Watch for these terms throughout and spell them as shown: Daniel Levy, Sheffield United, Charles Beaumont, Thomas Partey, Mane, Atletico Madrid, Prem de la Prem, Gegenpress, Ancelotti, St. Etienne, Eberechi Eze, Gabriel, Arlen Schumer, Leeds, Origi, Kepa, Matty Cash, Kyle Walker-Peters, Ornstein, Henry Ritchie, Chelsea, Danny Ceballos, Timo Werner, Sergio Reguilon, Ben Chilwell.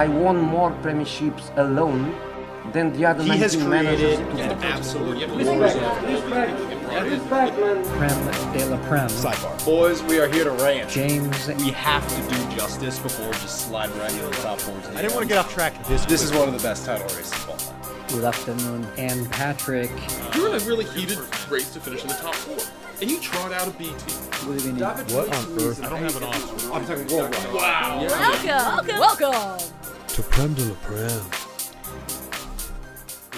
I won more premierships alone than the other 19 managers. He has created an absolute Prem de la Prem. Sidebar. Boys, we are here to rant. James. We have to do justice before we just slide right into the top four. I didn't want to get off track. This is one of the best title races of all time. Good afternoon. And Patrick. You were in a really heated race to finish in the top four. And you trot out a B team. What on earth? I don't have an officer. I'm talking worldwide. Wow. Welcome to Prem de la Prem.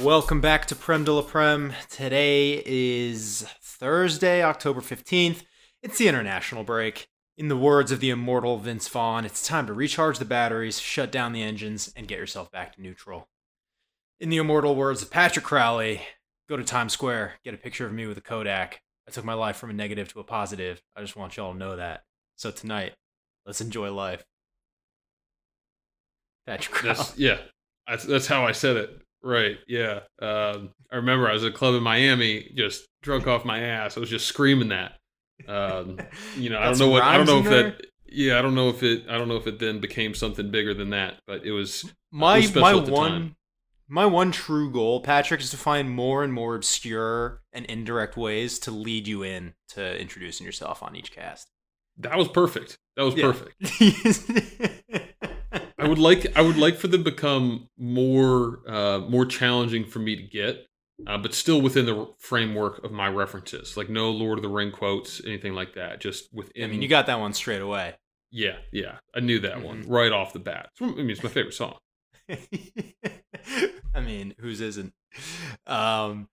Welcome back to Prem de la Prem. Today is Thursday, October 15th. It's the international break. In the words of the immortal Vince Vaughn, it's time to recharge the batteries, shut down the engines, and get yourself back to neutral. In the immortal words of Patrick Crowley, go to Times Square, get a picture of me with a Kodak. I took my life from a negative to a positive. I just want y'all to know that. So tonight, let's enjoy life. Patrick Crowley. That's how I said it. Right, yeah. I remember I was at a club in Miami, just drunk off my ass. I was just screaming that. I don't know if it then became something bigger than that, but it was my one true goal, Patrick, is to find more and more obscure and indirect ways to lead you in to introducing yourself on each cast. That was perfect. I would like for them to become more challenging for me to get, but still within the framework of my references. Like no Lord of the Ring quotes, anything like that. Just within. I mean, you got that one straight away. Yeah, I knew that one right off the bat. It's my favorite song. I mean, whose isn't? As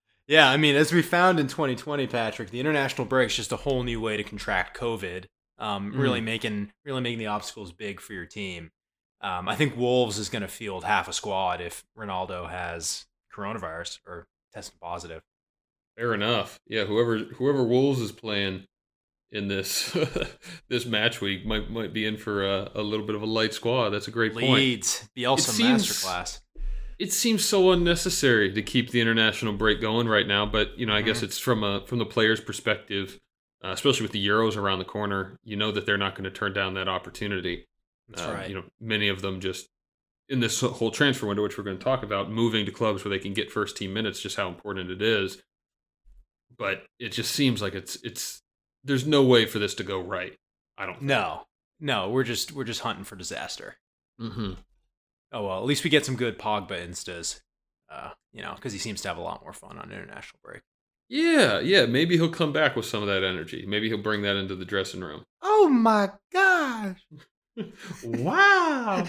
we found in 2020, Patrick, the international break's just a whole new way to contract COVID, really making the obstacles big for your team. I think Wolves is going to field half a squad if Ronaldo has coronavirus or tested positive. Fair enough. Yeah, whoever Wolves is playing in this this match week might be in for a little bit of a light squad. That's a great point. Leeds, Bielsa masterclass. It seems so unnecessary to keep the international break going right now, but I guess it's from the players' perspective, especially with the Euros around the corner. You know that they're not going to turn down that opportunity. That's right. Many of them just in this whole transfer window, which we're going to talk about, moving to clubs where they can get first team minutes. Just how important it is. But it just seems like it's there's no way for this to go right. I don't think. No, we're just hunting for disaster. Mm-hmm. Oh, well, at least we get some good Pogba instas, because he seems to have a lot more fun on international break. Yeah, maybe he'll come back with some of that energy. Maybe he'll bring that into the dressing room. Oh, my gosh. Wow.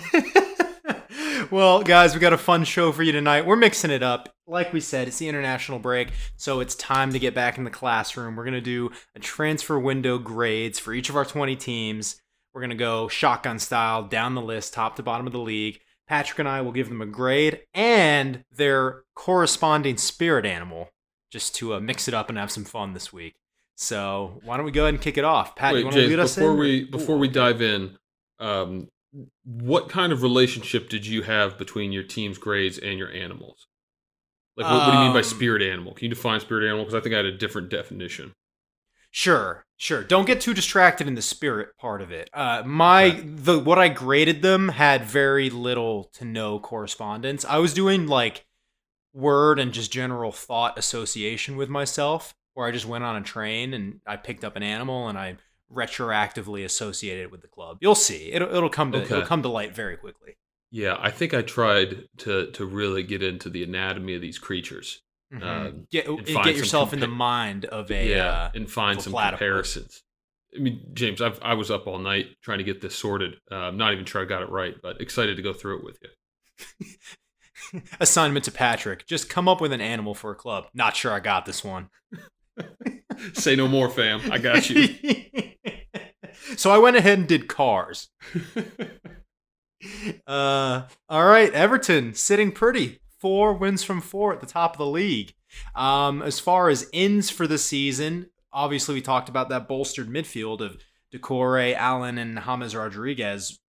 Well, guys, we got a fun show for you tonight. We're mixing it up. Like we said, it's the international break, so it's time to get back in the classroom. We're going to do a transfer window grades for each of our 20 teams. We're going to go shotgun style down the list, top to bottom of the league. Patrick and I will give them a grade and their corresponding spirit animal just to mix it up and have some fun this week. So why don't we go ahead and kick it off? Pat, you want to lead us in? Before we dive in, what kind of relationship did you have between your team's grades and your animals? Like, what do you mean by spirit animal? Can you define spirit animal? Because I think I had a different definition. Sure. Don't get too distracted in the spirit part of it. What I graded them had very little to no correspondence. I was doing like word and just general thought association with myself, where I just went on a train and I picked up an animal and I retroactively associated it with the club. You'll see. It'll come to light very quickly. Yeah, I think I tried to really get into the anatomy of these creatures. Mm-hmm. Get yourself in the mind of a and find some comparisons. I mean, James, I was up all night trying to get this sorted. I'm not even sure I got it right, but excited to go through it with you. Assignment to Patrick: just come up with an animal for a club. Not sure I got this one. Say no more, fam. I got you. So I went ahead and did cars. All right, Everton sitting pretty. 4 wins from 4 at the top of the league. As far as ins for the season, obviously we talked about that bolstered midfield of Decore, Allen, and James Rodriguez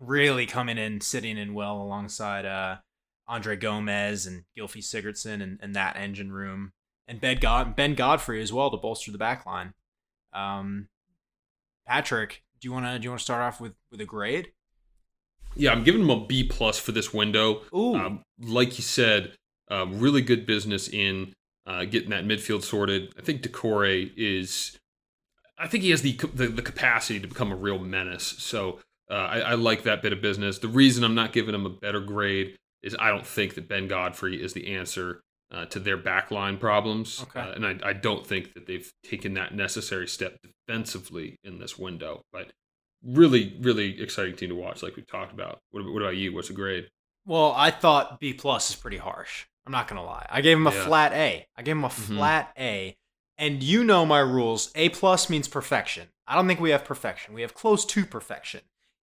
really coming in, sitting in well alongside Andre Gomez and Gylfi Sigurdsson and that engine room. And Ben Godfrey as well to bolster the back line. Patrick, do you want to start off with a grade? Yeah, I'm giving him a B+ for this window. Ooh. Like you said, really good business in getting that midfield sorted. I think Decore is... I think he has the capacity to become a real menace. So I like that bit of business. The reason I'm not giving him a better grade is I don't think that Ben Godfrey is the answer to their backline problems. Okay. And I don't think that they've taken that necessary step defensively in this window. But really, really exciting team to watch, like we've talked about. What about you? What's the grade? Well, I thought B+ is pretty harsh. I'm not going to lie. I gave him a flat A. I gave him a flat A. And you know my rules. A+ means perfection. I don't think we have perfection. We have close to perfection.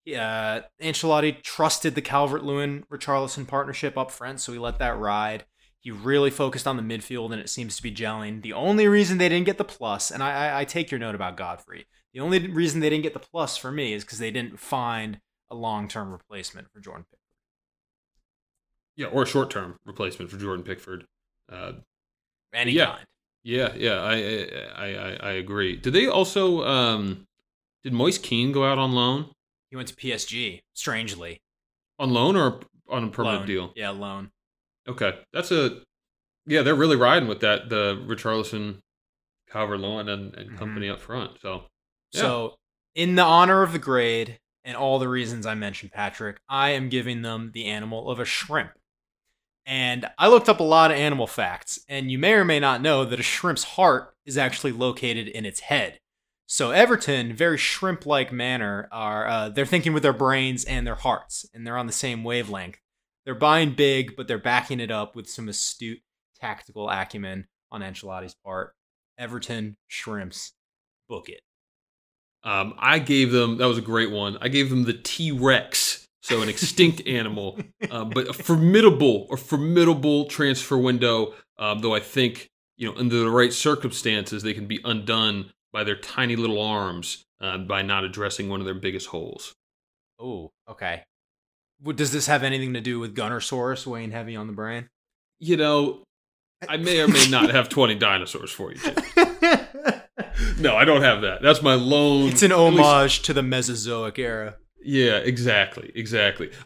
Ancelotti trusted the Calvert-Lewin Richarlison partnership up front, so he let that ride. He really focused on the midfield, and it seems to be gelling. The only reason they didn't get the plus, and I take your note about Godfrey, the only reason they didn't get the plus for me is because they didn't find a long-term replacement for Jordan Pickford. Yeah, or a short-term replacement for Jordan Pickford. Any kind. Yeah, I agree. Did they also did Moise Keane go out on loan? He went to PSG, strangely. On loan or on a permanent deal? Yeah, loan. Okay, they're really riding with that, the Richarlison, Calvert-Lewin, and company up front. So, yeah. So, in the honor of the grade and all the reasons I mentioned, Patrick, I am giving them the animal of a shrimp. And I looked up a lot of animal facts, and you may or may not know that a shrimp's heart is actually located in its head. So Everton, very shrimp-like manner, are they're thinking with their brains and their hearts, and they're on the same wavelength. They're buying big, but they're backing it up with some astute tactical acumen on Ancelotti's part. Everton, shrimps, book it. I gave them, that was a great one, I gave them the T-Rex. So an extinct animal, but a formidable transfer window, though I think, under the right circumstances, they can be undone by their tiny little arms by not addressing one of their biggest holes. Oh, okay. Does this have anything to do with Gunnersaurus weighing heavy on the brain? I may or may not have 20 dinosaurs for you, Jim. No, I don't have that. That's my lone... It's an homage to the Mesozoic era. Yeah, exactly.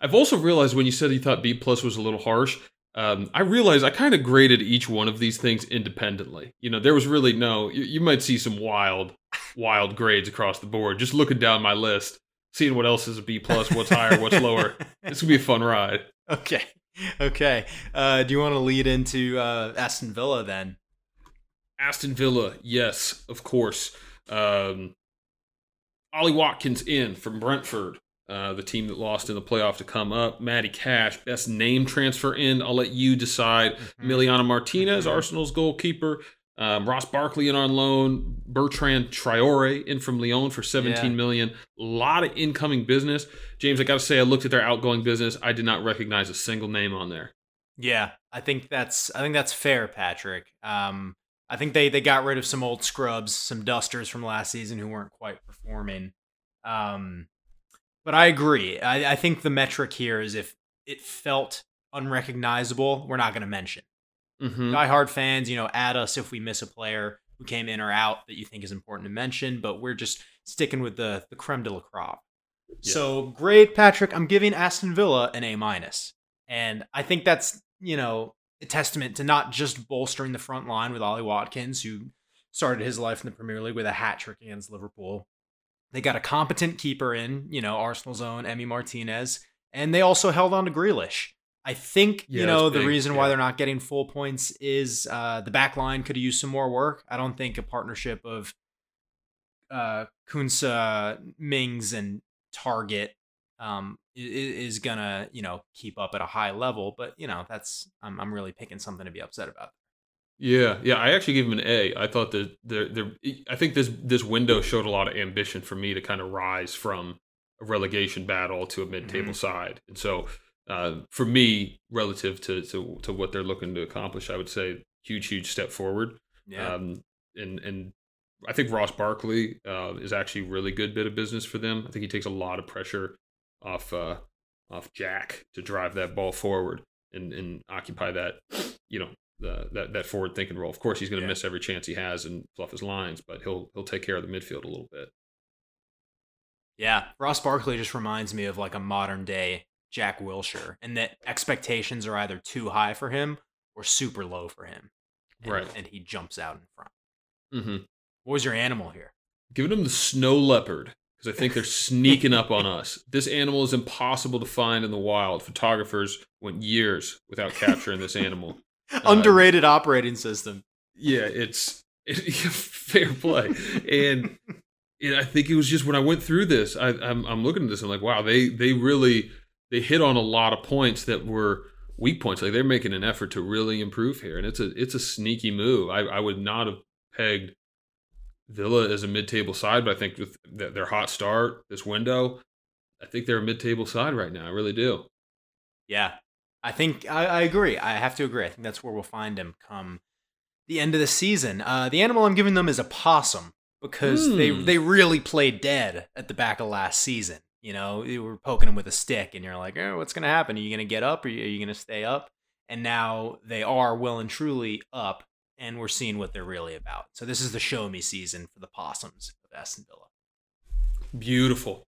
I've also realized when you said you thought B+ was a little harsh, I realized I kind of graded each one of these things independently. There was really no... You might see some wild grades across the board. Just looking down my list, seeing what else is a B+, what's higher, what's lower. This will be a fun ride. Okay. Do you want to lead into Aston Villa then? Aston Villa, yes, of course. Ollie Watkins in from Brentford. The team that lost in the playoff to come up. Matty Cash, best name transfer in. I'll let you decide. Emiliano Martinez, Arsenal's goalkeeper. Ross Barkley in on loan. Bertrand Traore in from Lyon for 17 million. A lot of incoming business. James, I got to say, I looked at their outgoing business. I did not recognize a single name on there. Yeah, I think that's fair, Patrick. I think they got rid of some old scrubs, some dusters from last season who weren't quite performing. But I agree. I think the metric here is if it felt unrecognizable, we're not going to mention. Diehard fans, add us if we miss a player who came in or out that you think is important to mention, but we're just sticking with the creme de la crop. Yeah. So, great, Patrick. I'm giving Aston Villa an A-. And I think that's, a testament to not just bolstering the front line with Ollie Watkins, who started his life in the Premier League with a hat trick against Liverpool. They got a competent keeper in, Arsenal's own Emi Martinez, and they also held on to Grealish. I think, the reason why they're not getting full points is the back line could have used some more work. I don't think a partnership of Kunsa, Mings, and Target is going to, keep up at a high level. But, that's I'm really picking something to be upset about. Yeah. I actually gave him an A. I thought that I think this window showed a lot of ambition for me to kind of rise from a relegation battle to a mid-table side. And so, for me, relative to what they're looking to accomplish, I would say huge step forward. Yeah. And I think Ross Barkley is actually a really good bit of business for them. I think he takes a lot of pressure off Jack to drive that ball forward and occupy that, that forward-thinking role. Of course, he's going to miss every chance he has and fluff his lines, but he'll take care of the midfield a little bit. Yeah, Ross Barkley just reminds me of like a modern-day Jack Wilshere, and that expectations are either too high for him or super low for him. And, right. And he jumps out in front. Mm-hmm. What was your animal here? Giving him the snow leopard, because I think they're sneaking up on us. This animal is impossible to find in the wild. Photographers went years without capturing this animal. Underrated operating system. Yeah, it's fair play. And I think it was just when I went through this, I'm looking at this, I'm like, wow, they really hit on a lot of points that were weak points. Like they're making an effort to really improve here. And it's a sneaky move. I would not have pegged Villa as a mid-table side, but I think with their hot start, this window, I think they're a mid-table side right now. I really do. Yeah, I think I agree. I have to agree. I think that's where we'll find him come the end of the season. The animal I'm giving them is a possum because they really played dead at the back of last season. You know, you were poking them with a stick and you're like, oh, what's going to happen? Are you going to get up? Or are you going to stay up? And now they are well and truly up. And we're seeing what they're really about. So this is the show-me season for the possums of Aston Villa. Beautiful.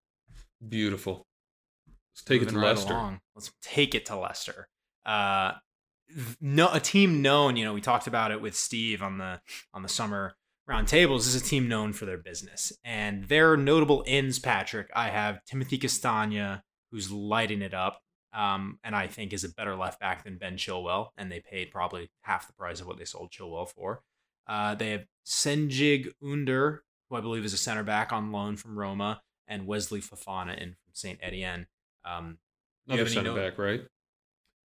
Beautiful. Let's take it to Leicester. Let's take it to Leicester. A team known, you know, we talked about it with Steve on the summer roundtables. This is a team known for their business. And their notable ins, Patrick, I have Timothy Castagna, who's lighting it up. And I think is a better left back than Ben Chilwell, and they paid probably half the price of what they sold Chilwell for. They have Senjig Under, who I believe is a center back on loan from Roma, and Wesley Fafana in from Saint Etienne. Another center back, right?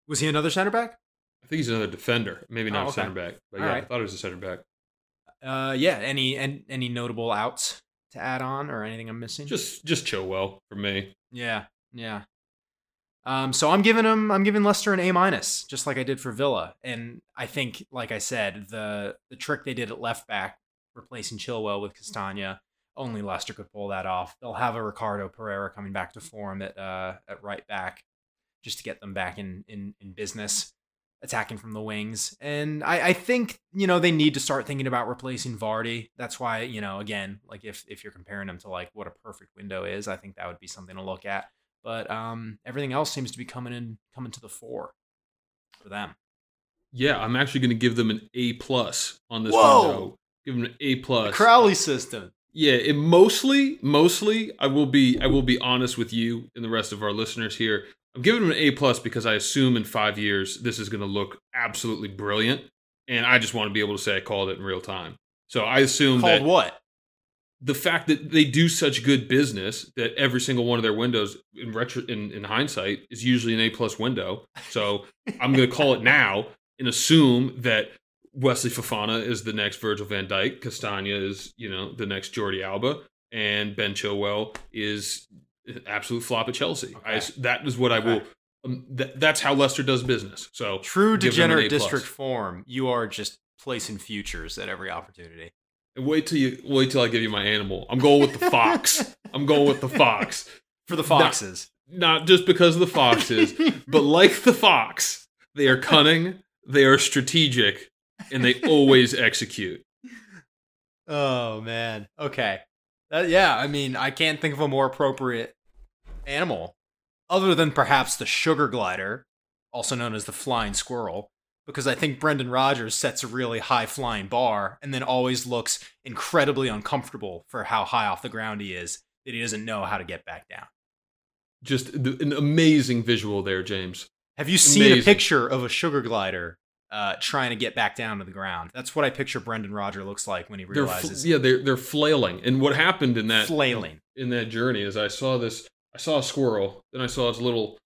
Was he another center back? I think he's another defender, maybe not a center back, but I thought it was a center back. Any notable outs to add on or anything I'm missing? Just Chilwell for me. Yeah. So I'm giving Leicester an A-, just like I did for Villa. And I think, like I said, the trick they did at left back, replacing Chilwell with Castagna, only Leicester could pull that off. They'll have a Ricardo Pereira coming back to form at right back, just to get them back in business, attacking from the wings. And I think, you know, they need to start thinking about replacing Vardy. That's why, you know, again, like if you're comparing them to like what a perfect window is, I think that would be something to look at. But everything else seems to be coming to the fore for them. Yeah, I'm actually going to give them an A+ on this window. Give them an A+. The Crowley system. Yeah, it mostly. I will be honest with you and the rest of our listeners here. I'm giving them an A+ because I assume in 5 years this is going to look absolutely brilliant, and I just want to be able to say I called it in real time. So I assume called that what. The fact that they do such good business that every single one of their windows, in hindsight, is usually an A+ window. So I'm going to call it now and assume that Wesley Fofana is the next Virgil van Dijk, Castagna is, you know, the next Jordi Alba, and Ben Chilwell is an absolute flop at Chelsea. Okay. That is what I will. That's how Leicester does business. So true degenerate district form. You are just placing futures at every opportunity. Wait till I give you my animal. I'm going with the fox. For the foxes. Not just because of the foxes, but like the fox, they are cunning, they are strategic, and they always execute. Oh, man. Okay. I mean, I can't think of a more appropriate animal other than perhaps the sugar glider, also known as the flying squirrel. Because I think Brendan Rogers sets a really high flying bar and then always looks incredibly uncomfortable for how high off the ground he is that he doesn't know how to get back down. Just an amazing visual there, James. Have you seen a picture of a sugar glider trying to get back down to the ground? That's what I picture Brendan Rogers looks like when he realizes. They're flailing. And what happened in that flailing in that journey is I saw a squirrel, then I saw its little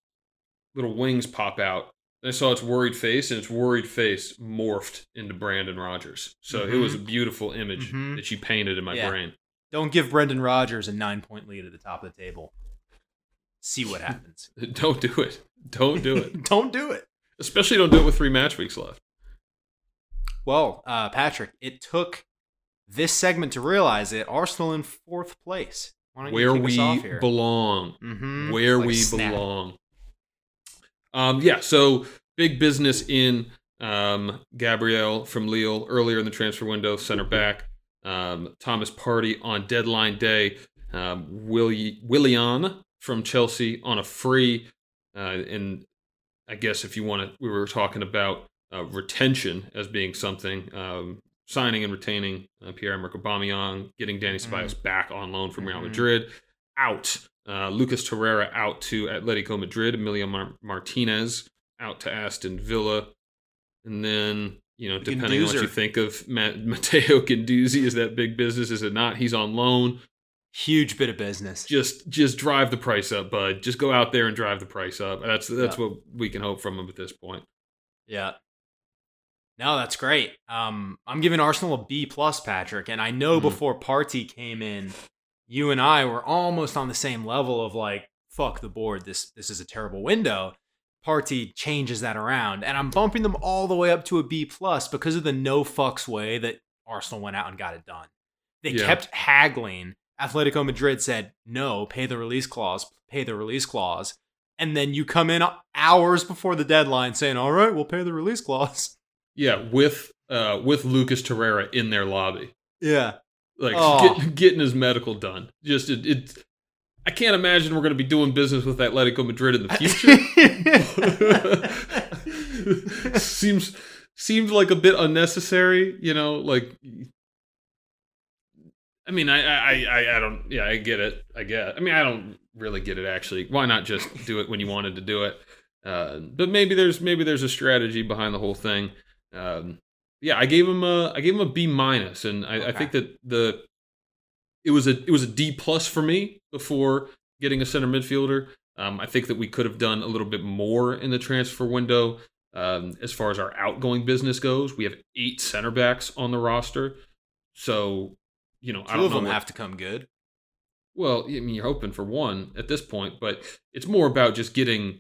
wings pop out. I saw its worried face, and its worried face morphed into Brendan Rogers. So It was a beautiful image that you painted in my brain. Don't give Brendan Rogers a 9-point lead at the top of the table. See what happens. Don't do it. Don't do it. Especially don't do it with 3 match weeks left. Well, Patrick, it took this segment to realize it. Arsenal in 4th place. Where we belong. Where we belong. So big business in Gabriel from Lille earlier in the transfer window, center back. Thomas Partey on deadline day. Willian from Chelsea on a free. And I guess if you want to, we were talking about retention as being something, signing and retaining Pierre-Emerick Aubameyang, getting Danny Ceballos back on loan from Real Madrid, out. Lucas Torreira out to Atletico Madrid, Emiliano Martinez out to Aston Villa. And then, you know, depending on what you think of Matteo Guendouzi, is that big business? Is it not? He's on loan. Huge bit of business. Just drive the price up, bud. Just go out there and drive the price up. That's what we can hope from him at this point. Yeah. No, that's great. I'm giving Arsenal a B+, Patrick. And I know before Partey came in, you and I were almost on the same level of like, fuck the board. This is a terrible window. Partey changes that around. And I'm bumping them all the way up to a B+ because of the no fucks way that Arsenal went out and got it done. They kept haggling. Atletico Madrid said, no, pay the release clause. And then you come in hours before the deadline saying, all right, we'll pay the release clause. Yeah, with Lucas Torreira in their lobby. Yeah. Like, getting his medical done. Just, I can't imagine we're going to be doing business with Atletico Madrid in the future. Seems like a bit unnecessary, you know, like... I mean, I don't, yeah, I get it. I mean, I don't really get it, actually. Why not just do it when you wanted to do it? But maybe there's a strategy behind the whole thing. Yeah, I gave him a B-, and I think that it was a D+ for me before getting a center midfielder. I think that we could have done a little bit more in the transfer window. As far as our outgoing business goes, we have 8 center backs on the roster, so. You know, I don't know. Two of them have to come good. Well, I mean, you're hoping for one at this point, but it's more about just getting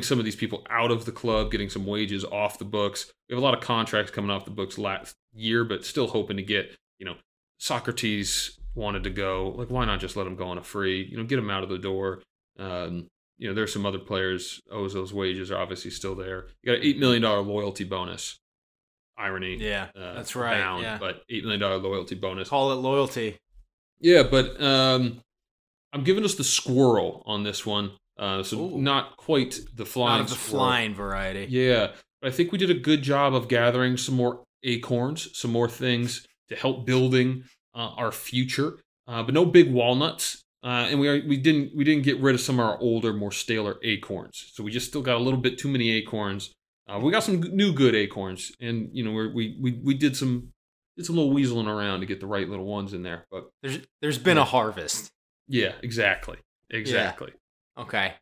some of these people out of the club, getting some wages off the books. We have a lot of contracts coming off the books last year, but still hoping to get, you know, Socrates wanted to go. Like, why not just let him go on a free? You know, get him out of the door. You know, there's some other players. Ozil's wages are obvioly still there. You got an $8 million loyalty bonus. Irony. Yeah, that's right. Down, yeah. But $8 million loyalty bonus. Call it loyalty. Yeah, but I'm giving us the squirrel on this one. So ooh. Not quite the flying squirrel. Not of the flying variety. Yeah. But I think we did a good job of gathering some more acorns, some more things to help building our future. But no big walnuts. And we didn't get rid of some of our older, more staler acorns. So we just still got a little bit too many acorns. We got some new good acorns, and you know we did some little weaseling around to get the right little ones in there. But there's been a harvest. Yeah, exactly. Yeah. Okay.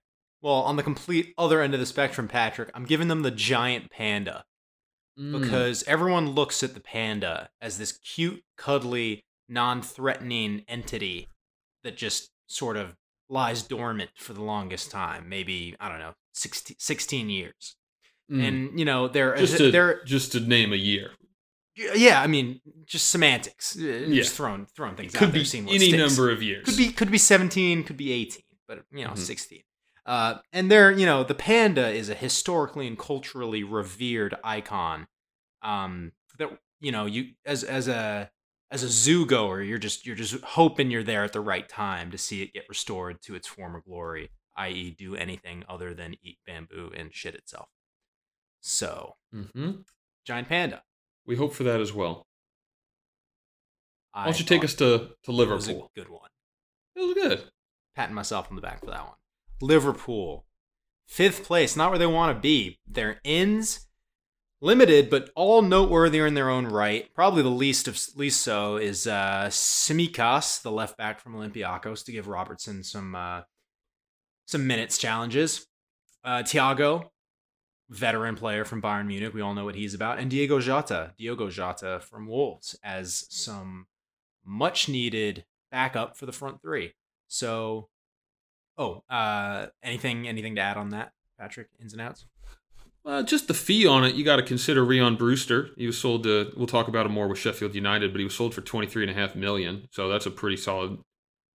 Well, on the complete other end of the spectrum, Patrick, I'm giving them the giant panda because everyone looks at the panda as this cute, cuddly, non-threatening entity that just sort of lies dormant for the longest time. Maybe I don't know, 16 years. And, you know, just to name a year. Yeah, I mean, just semantics. Just throwing things out there. Could be any number of years. Could be 17, could be 18, but, you know, 16. And they're, you know, the panda is a historically and culturally revered icon. That, you know, you as a zoo goer, you're just hoping you're there at the right time to see it get restored to its former glory, i.e. do anything other than eat bamboo and shit itself. So, giant panda. We hope for that as well. Why don't you take us to Liverpool? It was a good one. It was good. Patting myself on the back for that one. Liverpool. 5th place, not where they want to be. Their ins, limited, but all noteworthy in their own right. Probably the least so is Tsimikas, the left back from Olympiacos, to give Robertson some minutes challenges. Thiago. Veteran player from Bayern Munich. We all know what he's about. And Diego Jota from Wolves as some much-needed backup for the front three. So, anything to add on that, Patrick? Ins and outs? Just the fee on it. You got to consider Rhian Brewster. He was sold to, we'll talk about him more with Sheffield United, but he was sold for $23.5 million. So that's a pretty solid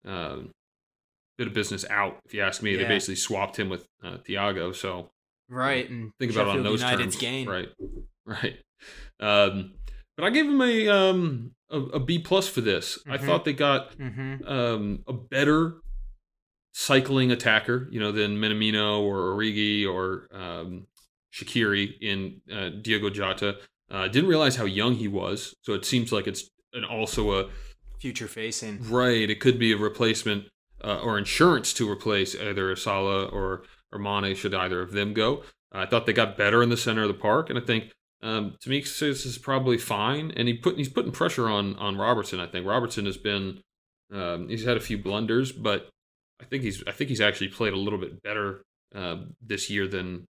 bit of business out, if you ask me. Yeah. They basically swapped him with Thiago, so... Right, and think about it on those United's terms. Game. Right. But I gave him a B+ for this. I thought they got a better cycling attacker, you know, than Minamino or Origi or Shaqiri in Diego Jota. Didn't realize how young he was, so it seems like it's also a future facing. Right, it could be a replacement or insurance to replace either Salah or Mane should either of them go. I thought they got better in the center of the park, and I think Tamik is probably fine. And he's putting pressure on Robertson. I think Robertson has been he's had a few blunders, but I think he's actually played a little bit better this year than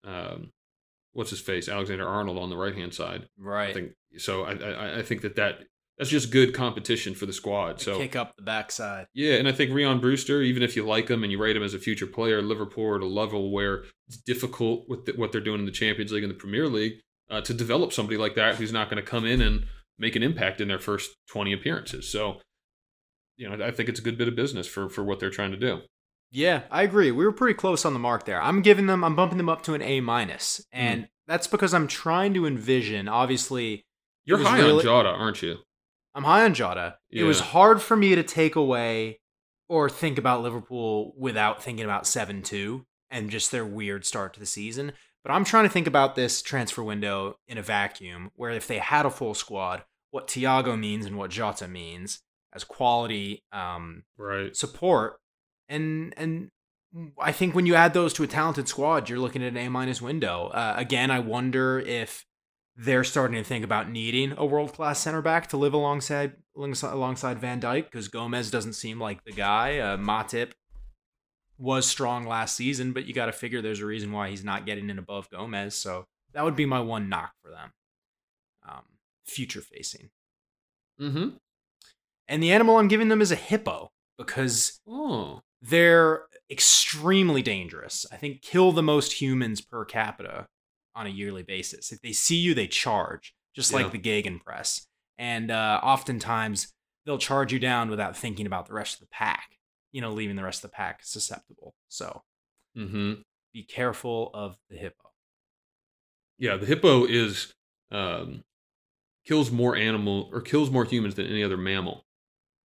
Alexander-Arnold on the right hand side. Right. I think, so I think that's just good competition for the squad. So kick up the backside. Yeah, and I think Rhian Brewster, even if you like him and you rate him as a future player, Liverpool are at a level where it's difficult with what they're doing in the Champions League and the Premier League to develop somebody like that who's not going to come in and make an impact in their first 20 appearances. So, you know, I think it's a good bit of business for what they're trying to do. Yeah, I agree. We were pretty close on the mark there. I'm bumping them up to an A-, and that's because I'm trying to envision, obviously. You're high on Jota, aren't you? I'm high on Jota. Yeah. It was hard for me to take away or think about Liverpool without thinking about 7-2 and just their weird start to the season. But I'm trying to think about this transfer window in a vacuum, where if they had a full squad, what Thiago means and what Jota means as quality support. And I think when you add those to a talented squad, you're looking at an A- window. Again, I wonder if they're starting to think about needing a world-class center back to live alongside Van Dijk, because Gomez doesn't seem like the guy. Matip was strong last season, but you got to figure there's a reason why he's not getting in above Gomez. So that would be my one knock for them. Future-facing. Mm-hmm. And the animal I'm giving them is a hippo, because... Ooh. They're extremely dangerous. I think kill the most humans per capita on a yearly basis. If they see you, they charge, just like the Gegenpress. And oftentimes, they'll charge you down without thinking about the rest of the pack, you know, leaving the rest of the pack susceptible. So be careful of the hippo. Yeah, the hippo is kills more humans than any other mammal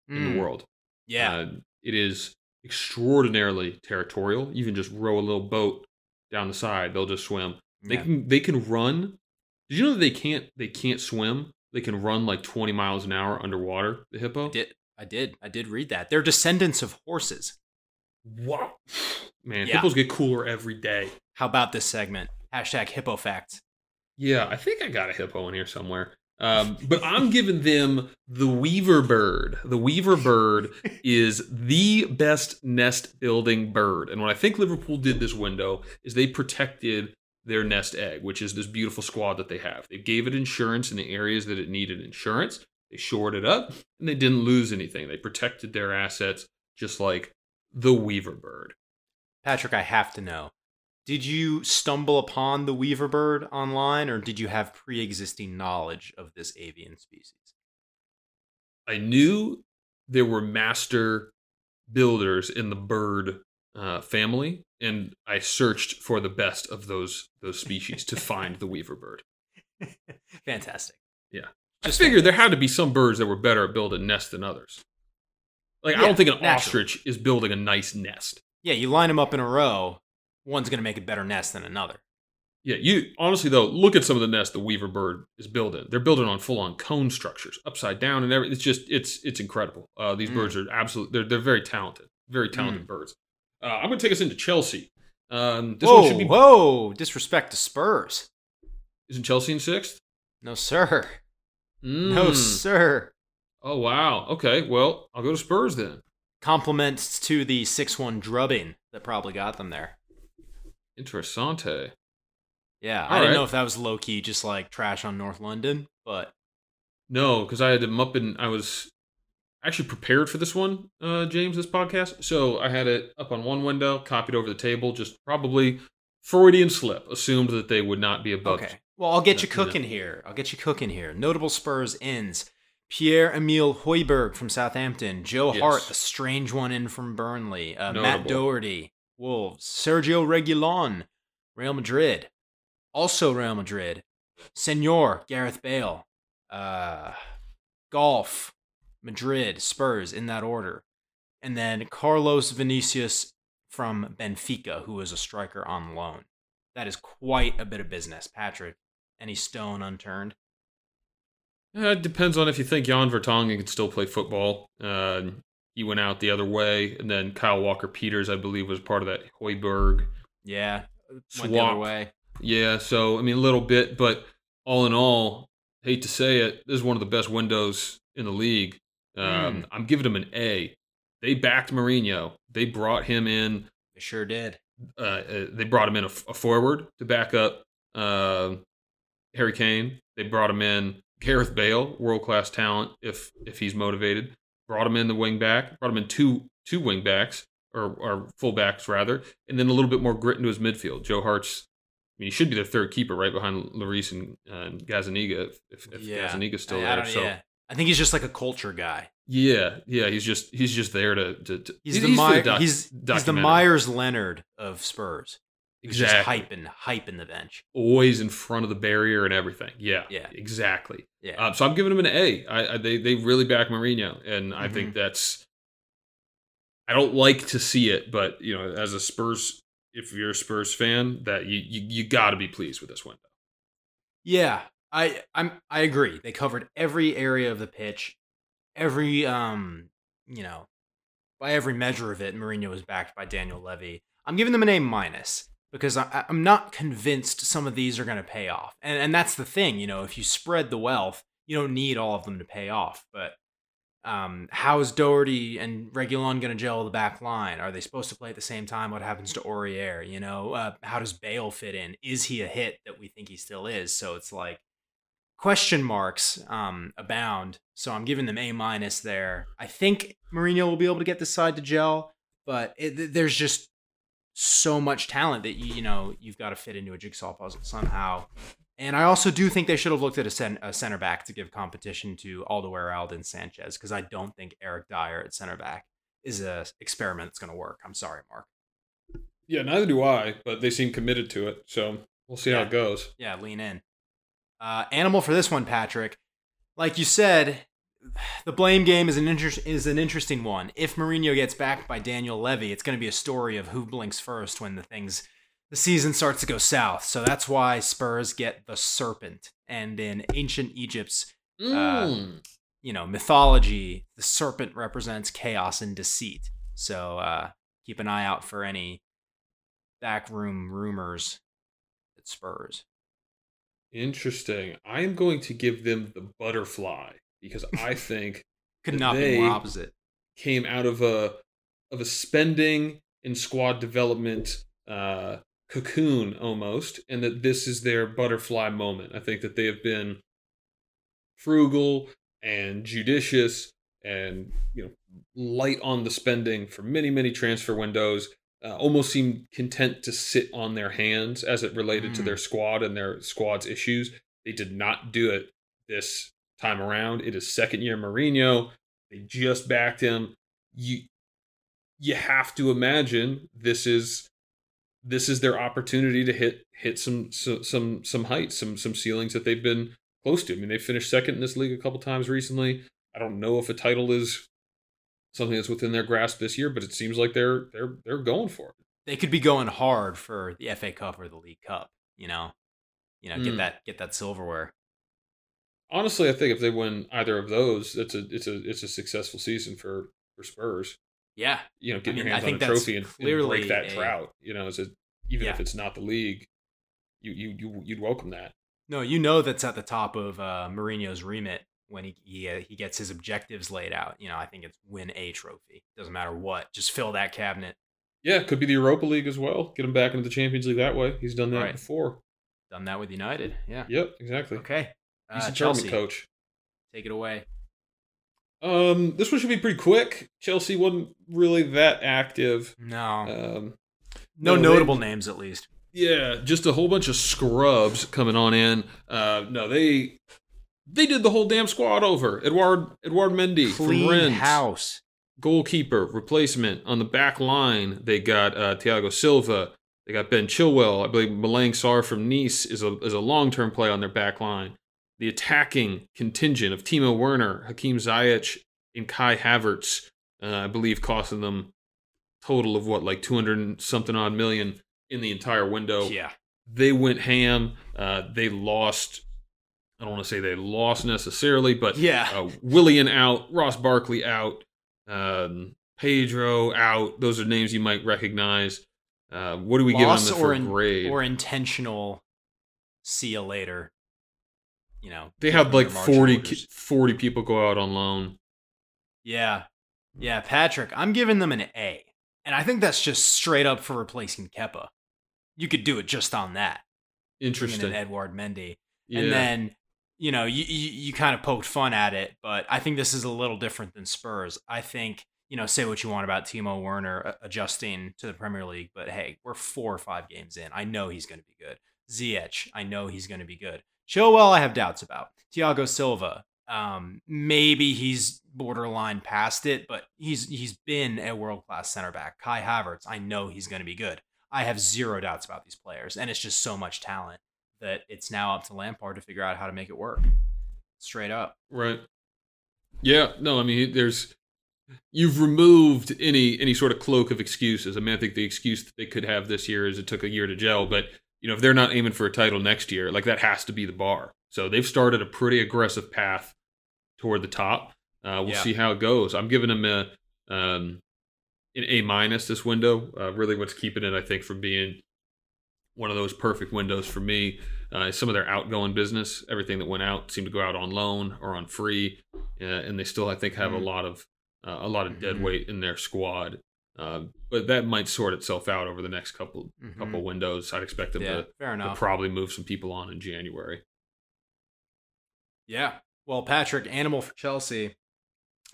in the world. Yeah. It is extraordinarily territorial. You can just row a little boat down the side, they'll just swim. They can run. Did you know that they can't swim? They can run like 20 miles an hour underwater, the hippo? I did read that. They're descendants of horses. Wow. Man, hippos get cooler every day. How about this segment? #HippoFacts. Yeah, I think I got a hippo in here somewhere. But I'm giving them the Weaver bird. The Weaver bird is the best nest building bird. And what I think Liverpool did this window is they protected their nest egg, which is this beautiful squad that they have. They gave it insurance in the areas that it needed insurance. They shored it up and they didn't lose anything. They protected their assets, just like the Weaver bird. Patrick, I have to know. Did you stumble upon the Weaver bird online, or did you have pre-existing knowledge of this avian species? I knew there were master builders in the bird family, and I searched for the best of those species to find the Weaver bird. Fantastic. Yeah. Just figured there had to be some birds that were better at building nests than others. Like, I don't think an ostrich is building a nice nest. Yeah, you line them up in a row. One's going to make a better nest than another. Yeah, you honestly, though, look at some of the nests the Weaver bird is building. They're building on full-on cone structures, upside down and everything. It's just, it's incredible. These birds are absolutely, they're very talented birds. I'm going to take us into Chelsea. Whoa, disrespect to Spurs. Isn't Chelsea in 6th? No, sir. No, sir. Oh, wow. Okay, well, I'll go to Spurs then. Compliments to the 6-1 drubbing that probably got them there. Interessante. Yeah, I didn't know if that was low-key just like trash on North London, but... No, because I had them up and I was actually prepared for this one, James, this podcast. So I had it up on one window, copied over the table, just probably Freudian slip, assumed that they would not be above. Okay, well, I'll get you cooking here. Notable Spurs ins. Pierre-Emile Højbjerg from Southampton. Joe Hart, a strange one in from Burnley. Matt Doherty. Wolves. Sergio Reguilon, Real Madrid. Also Real Madrid. Senor, Gareth Bale. Golf, Madrid, Spurs, in that order. And then Carlos Vinicius from Benfica, who is a striker on loan. That is quite a bit of business. Patrick, any stone unturned? It depends on if you think Jan Vertonghen can still play football. He went out the other way, and then Kyle Walker-Peters, I believe, was part of that Højbjerg. Yeah, went the other way. Yeah, so, I mean, a little bit, but all in all, hate to say it, this is one of the best windows in the league. I'm giving him an A. They backed Mourinho. They brought him in. They sure did. They brought him in a forward to back up Harry Kane. They brought him in Gareth Bale, world-class talent, if he's motivated. Brought him in the wing back. Brought him in two wing backs, or full backs, rather. And then a little bit more grit into his midfield. Joe Hart's, I mean, he should be their third keeper, right, behind Lloris and Gazaniga, if Gazaniga's still there. So. Yeah. I think he's just like a culture guy. Yeah, he's just there to he's the Myers Leonard of Spurs. He's exactly. Just hyping the bench. Always in front of the barrier and everything. Yeah. Exactly. Yeah. So I'm giving him an A. They really back Mourinho, and I think that's. I don't like to see it, but you know, as a Spurs, if you're a Spurs fan, that you got to be pleased with this window. Yeah. I agree. They covered every area of the pitch, every by every measure of it. Mourinho was backed by Daniel Levy. I'm giving them an A- because I'm not convinced some of these are going to pay off, and that's the thing. You know, if you spread the wealth, you don't need all of them to pay off. But how is Doherty and Reguilon going to gel the back line? Are they supposed to play at the same time? What happens to Aurier? You know, how does Bale fit in? Is he a hit that we think he still is? So it's like. Question marks abound, so I'm giving them A- there. I think Mourinho will be able to get this side to gel, but there's just so much talent that you've got to fit into a jigsaw puzzle somehow. And I also do think they should have looked at a center back to give competition to Alderweireld and Sanchez, because I don't think Eric Dyer at center back is an experiment that's going to work. I'm sorry, Mark. Yeah, neither do I, but they seem committed to it, so we'll see how it goes. Yeah, lean in. Animal for this one, Patrick. Like you said, the blame game is an interesting one. If Mourinho gets backed by Daniel Levy, it's going to be a story of who blinks first when the season starts to go south. So that's why Spurs get the serpent. And in ancient Egypt's mythology, the serpent represents chaos and deceit. So keep an eye out for any backroom rumors at Spurs. Interesting. I'm going to give them the butterfly because I think could not be more opposite. Came out of a spending and squad development cocoon almost, and that this is their butterfly moment. I think that they have been frugal and judicious, and light on the spending for many, many transfer windows. Almost seemed content to sit on their hands as it related to their squad and their squad's issues. They did not do it this time around. It is second year Mourinho. They just backed him. You have to imagine this is their opportunity to hit some heights, some ceilings that they've been close to. I mean, they finished second in this league a couple times recently. I don't know if a title is something that's within their grasp this year, but it seems like they're going for it. They could be going hard for the FA Cup or the League Cup, get that silverware. Honestly, I think if they win either of those, it's a successful season for Spurs. Yeah, get your hands on a trophy and break that drought. If it's not the league, you'd welcome that. No, that's at the top of Mourinho's remit. When he gets his objectives laid out, I think it's win a trophy. Doesn't matter what, just fill that cabinet. Yeah, could be the Europa League as well. Get him back into the Champions League that way. He's done that before. Done that with United. Yeah. Yep. Exactly. Okay. He's a Chelsea coach. Take it away. This one should be pretty quick. Chelsea wasn't really that active. No. No notable names, at least. Yeah, just a whole bunch of scrubs coming on in. They did the whole damn squad over. Edouard Mendy from Rennes. House. Goalkeeper, replacement. On the back line, they got Thiago Silva. They got Ben Chilwell. I believe Malang Sarr from Nice is a long-term play on their back line. The attacking contingent of Timo Werner, Hakim Ziyech, and Kai Havertz, I believe costing them total of what, like 200 something odd million in the entire window. Yeah. They went ham. They lost. I don't want to say they lost necessarily, but yeah. Willian out, Ross Barkley out, Pedro out. Those are names you might recognize. What do we give them for grade? Or intentional, see you later. You know, they had like 40 people go out on loan. Yeah. Yeah, Patrick, I'm giving them an A. And I think that's just straight up for replacing Kepa. You could do it just on that. Interesting. And Edouard Mendy. Yeah. And then, you know, you kind of poked fun at it, but I think this is a little different than Spurs. I think, you know, say what you want about Timo Werner adjusting to the Premier League, but hey, we're 4 or 5 games in. I know he's going to be good. Ziyech, I know he's going to be good. Chilwell, I have doubts about. Thiago Silva, maybe he's borderline past it, but he's been a world-class center back. Kai Havertz, I know he's going to be good. I have zero doubts about these players, and it's just so much talent that it's now up to Lampard to figure out how to make it work. Straight up. Right. Yeah, no, I mean, you've removed any sort of cloak of excuses. I mean, I think the excuse that they could have this year is it took a year to gel, but you know, if they're not aiming for a title next year, like that has to be the bar. So they've started a pretty aggressive path toward the top. We'll see how it goes. I'm giving them an A- this window. Really what's keeping it, I think, from being one of those perfect windows for me is some of their outgoing business. Everything that went out seemed to go out on loan or on free, and they still, I think, have a lot of dead weight in their squad. But that might sort itself out over the next couple windows. I'd expect them to probably move some people on in January. Yeah. Well, Patrick, animal for Chelsea.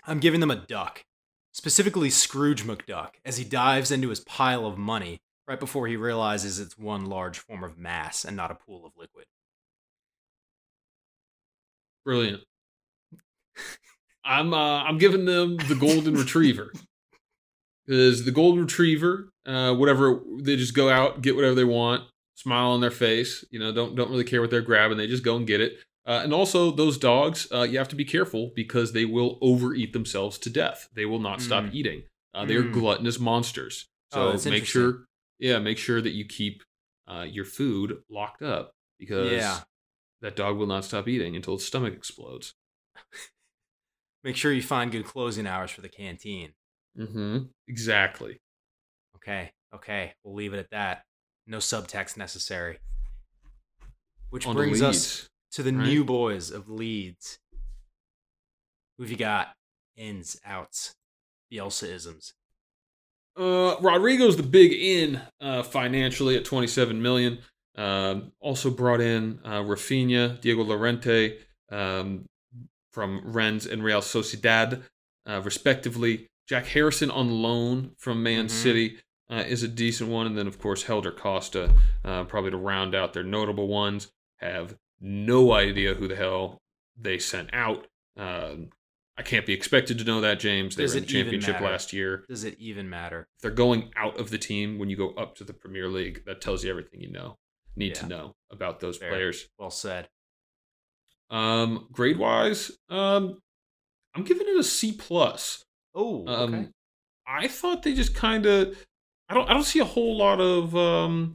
I'm giving them a duck, specifically Scrooge McDuck, as he dives into his pile of money right before he realizes it's one large form of mass and not a pool of liquid. Brilliant. I'm giving them the golden retriever. Because the golden retriever, whatever, they just go out, get whatever they want, smile on their face. You know, don't really care what they're grabbing. They just go and get it. And also, those dogs, you have to be careful because they will overeat themselves to death. They will not stop eating. They are gluttonous monsters. So make sure that you keep your food locked up because that dog will not stop eating until its stomach explodes. Make sure you find good closing hours for the canteen. Mm-hmm. Exactly. Okay. We'll leave it at that. No subtext necessary. Which on brings us to the new boys of Leeds. Who've you got? Ins, outs, Bielsa-isms. Rodrigo's the big in financially at 27 million. Also brought in Rafinha, Diego Llorente from Rennes and Real Sociedad, respectively. Jack Harrison on loan from Man City is a decent one. And then, of course, Helder Costa, probably to round out their notable ones. Have no idea who the hell they sent out. I can't be expected to know that, James. They were in the championship last year. Does it even matter? If they're going out of the team when you go up to the Premier League, that tells you everything you need to know about those players. Well said. Grade-wise, I'm giving it a C+. Oh, okay. I thought they just kind of. I don't see a whole lot of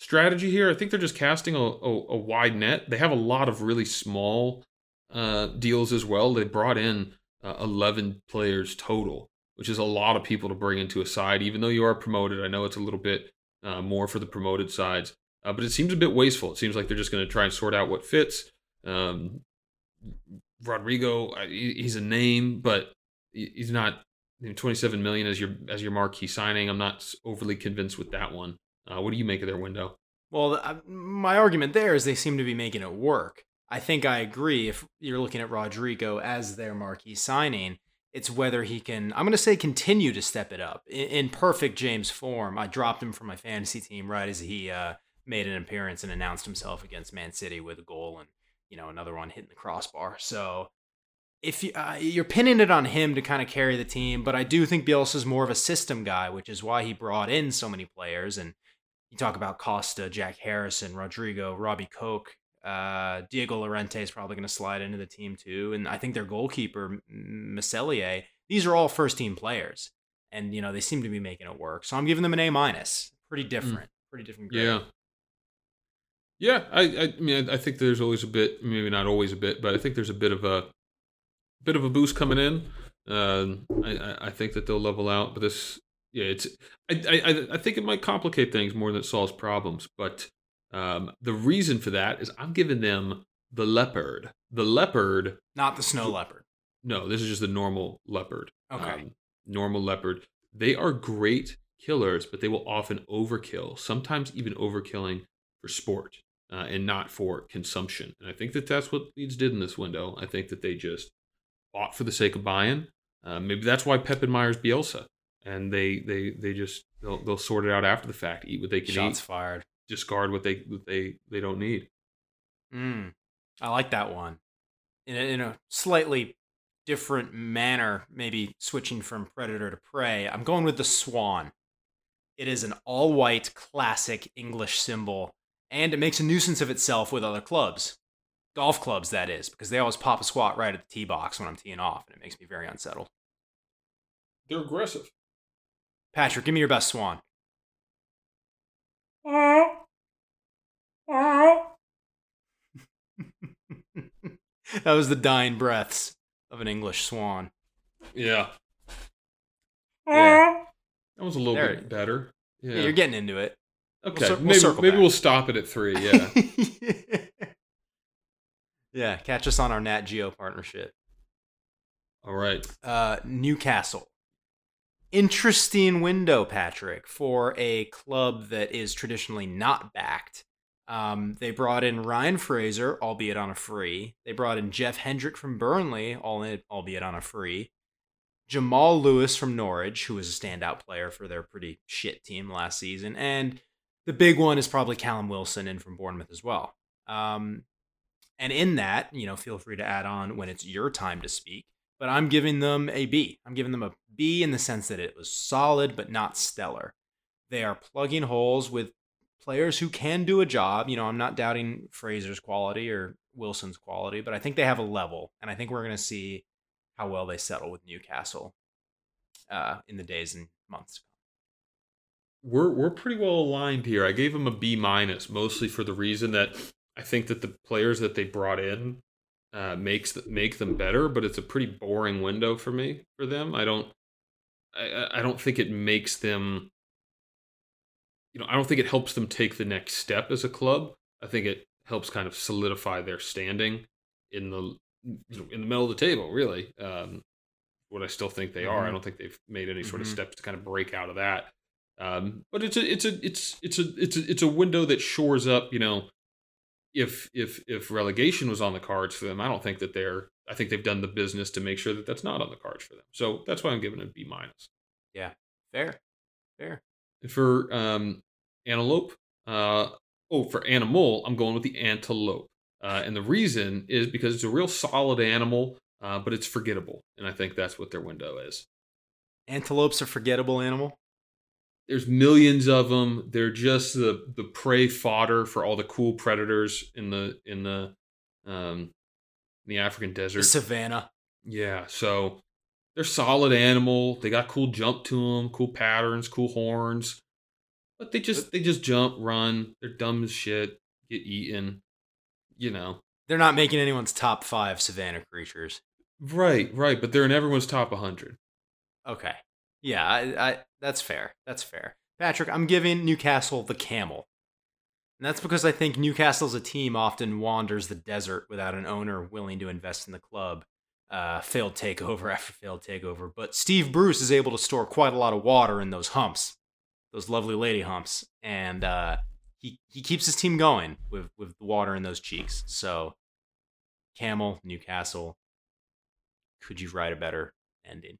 strategy here. I think they're just casting a wide net. They have a lot of really small deals as well. They brought in 11 players total, which is a lot of people to bring into a side. Even though you are promoted, I know it's a little bit more for the promoted sides, but it seems a bit wasteful. It seems like they're just going to try and sort out what fits. Rodrigo, he's a name, but. He's not, you know, 27 million as your marquee signing. I'm not overly convinced with that one. What do you make of their window? Well, my argument there is they seem to be making it work. I think I agree. If you're looking at Rodrigo as their marquee signing, it's whether he can. I'm going to say continue to step it up in perfect James form. I dropped him from my fantasy team right as he made an appearance and announced himself against Man City with a goal and, you know, another one hitting the crossbar. So. If you're pinning it on him to kind of carry the team, but I do think Bielsa's more of a system guy, which is why he brought in so many players. And you talk about Costa, Jack Harrison, Rodrigo, Robbie Koch, Diego Llorente is probably going to slide into the team too. And I think their goalkeeper, Meselier, these are all first-team players. And, you know, they seem to be making it work. So I'm giving them an A-. Pretty different grade. Yeah, I mean, I think there's always a bit, maybe not always a bit, but I think there's a bit of a boost coming in. I think that they'll level out, but I think it might complicate things more than it solves problems. But the reason for that is I'm giving them the leopard. The leopard, not the snow leopard. No, this is just the normal leopard. Okay, normal leopard. They are great killers, but they will often overkill. Sometimes even overkilling for sport. And not for consumption. And I think that that's what Leeds did in this window. I think that they just bought for the sake of buying. Maybe that's why Pep admires Bielsa. And they'll sort it out after the fact. Eat what they can eat. Shots fired. Discard what they don't need. I like that one. In a slightly different manner, maybe switching from predator to prey, I'm going with the swan. It is an all-white classic English symbol. And it makes a nuisance of itself with other clubs. Golf clubs, that is, because they always pop a squat right at the tee box when I'm teeing off, and it makes me very unsettled. They're aggressive. Patrick, give me your best swan. That was the dying breaths of an English swan. Yeah. That was a little bit better. Yeah, you're getting into it. Okay, we'll stop it at 3, yeah. Yeah, catch us on our Nat Geo partnership. All right. Newcastle. Interesting window, Patrick, for a club that is traditionally not backed. They brought in Ryan Fraser, albeit on a free. They brought in Jeff Hendrick from Burnley, albeit on a free. Jamal Lewis from Norwich, who was a standout player for their pretty shit team last season, and the big one is probably Callum Wilson in from Bournemouth as well. And in that, you know, feel free to add on when it's your time to speak, but I'm giving them a B. I'm giving them a B in the sense that it was solid, but not stellar. They are plugging holes with players who can do a job. You know, I'm not doubting Fraser's quality or Wilson's quality, but I think they have a level, and I think we're going to see how well they settle with Newcastle in the days and months. We're pretty well aligned here. I gave them a B-, mostly for the reason that I think that the players that they brought in make them better, but it's a pretty boring window for them. I don't think it makes them, you know, I don't think it helps them take the next step as a club. I think it helps kind of solidify their standing in the middle of the table, really. What I still think they are. I don't think they've made any sort of steps to kind of break out of that. But it's a window that shores up, you know, if relegation was on the cards for them, I don't think that I think they've done the business to make sure that that's not on the cards for them. So that's why I'm giving it a B-. Yeah. Fair. And for, animal, I'm going with the antelope. And the reason is because it's a real solid animal, but it's forgettable. And I think that's what their window is. Antelopes are forgettable animal? There's millions of them. They're just the prey fodder for all the cool predators in the African desert. The savannah. Yeah, so they're solid animal. They got cool jump to them, cool patterns, cool horns. But they just jump, run. They're dumb as shit. Get eaten. You know, they're not making anyone's top 5 savannah creatures. Right. But they're in everyone's top 100. Okay. Yeah, I that's fair. Patrick, I'm giving Newcastle the camel. And that's because I think Newcastle as a team often wanders the desert without an owner willing to invest in the club. Failed takeover after failed takeover. But Steve Bruce is able to store quite a lot of water in those humps, those lovely lady humps. And he keeps his team going with the water in those cheeks. So, camel, Newcastle, could you write a better ending?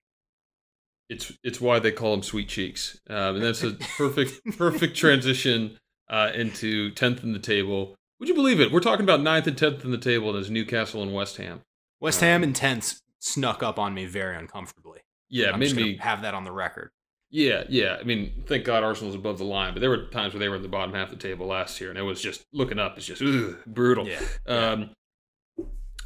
It's why they call them sweet cheeks, and that's a perfect transition into 10th in the table. Would you believe it? We're talking about 9th and 10th in the table, and it's Newcastle and West Ham. West Ham and 10th snuck up on me very uncomfortably. Yeah, maybe have that on the record. Yeah. I mean, thank God Arsenal's above the line, but there were times where they were in the bottom half of the table last year, and it was just looking up. It's just brutal. Yeah.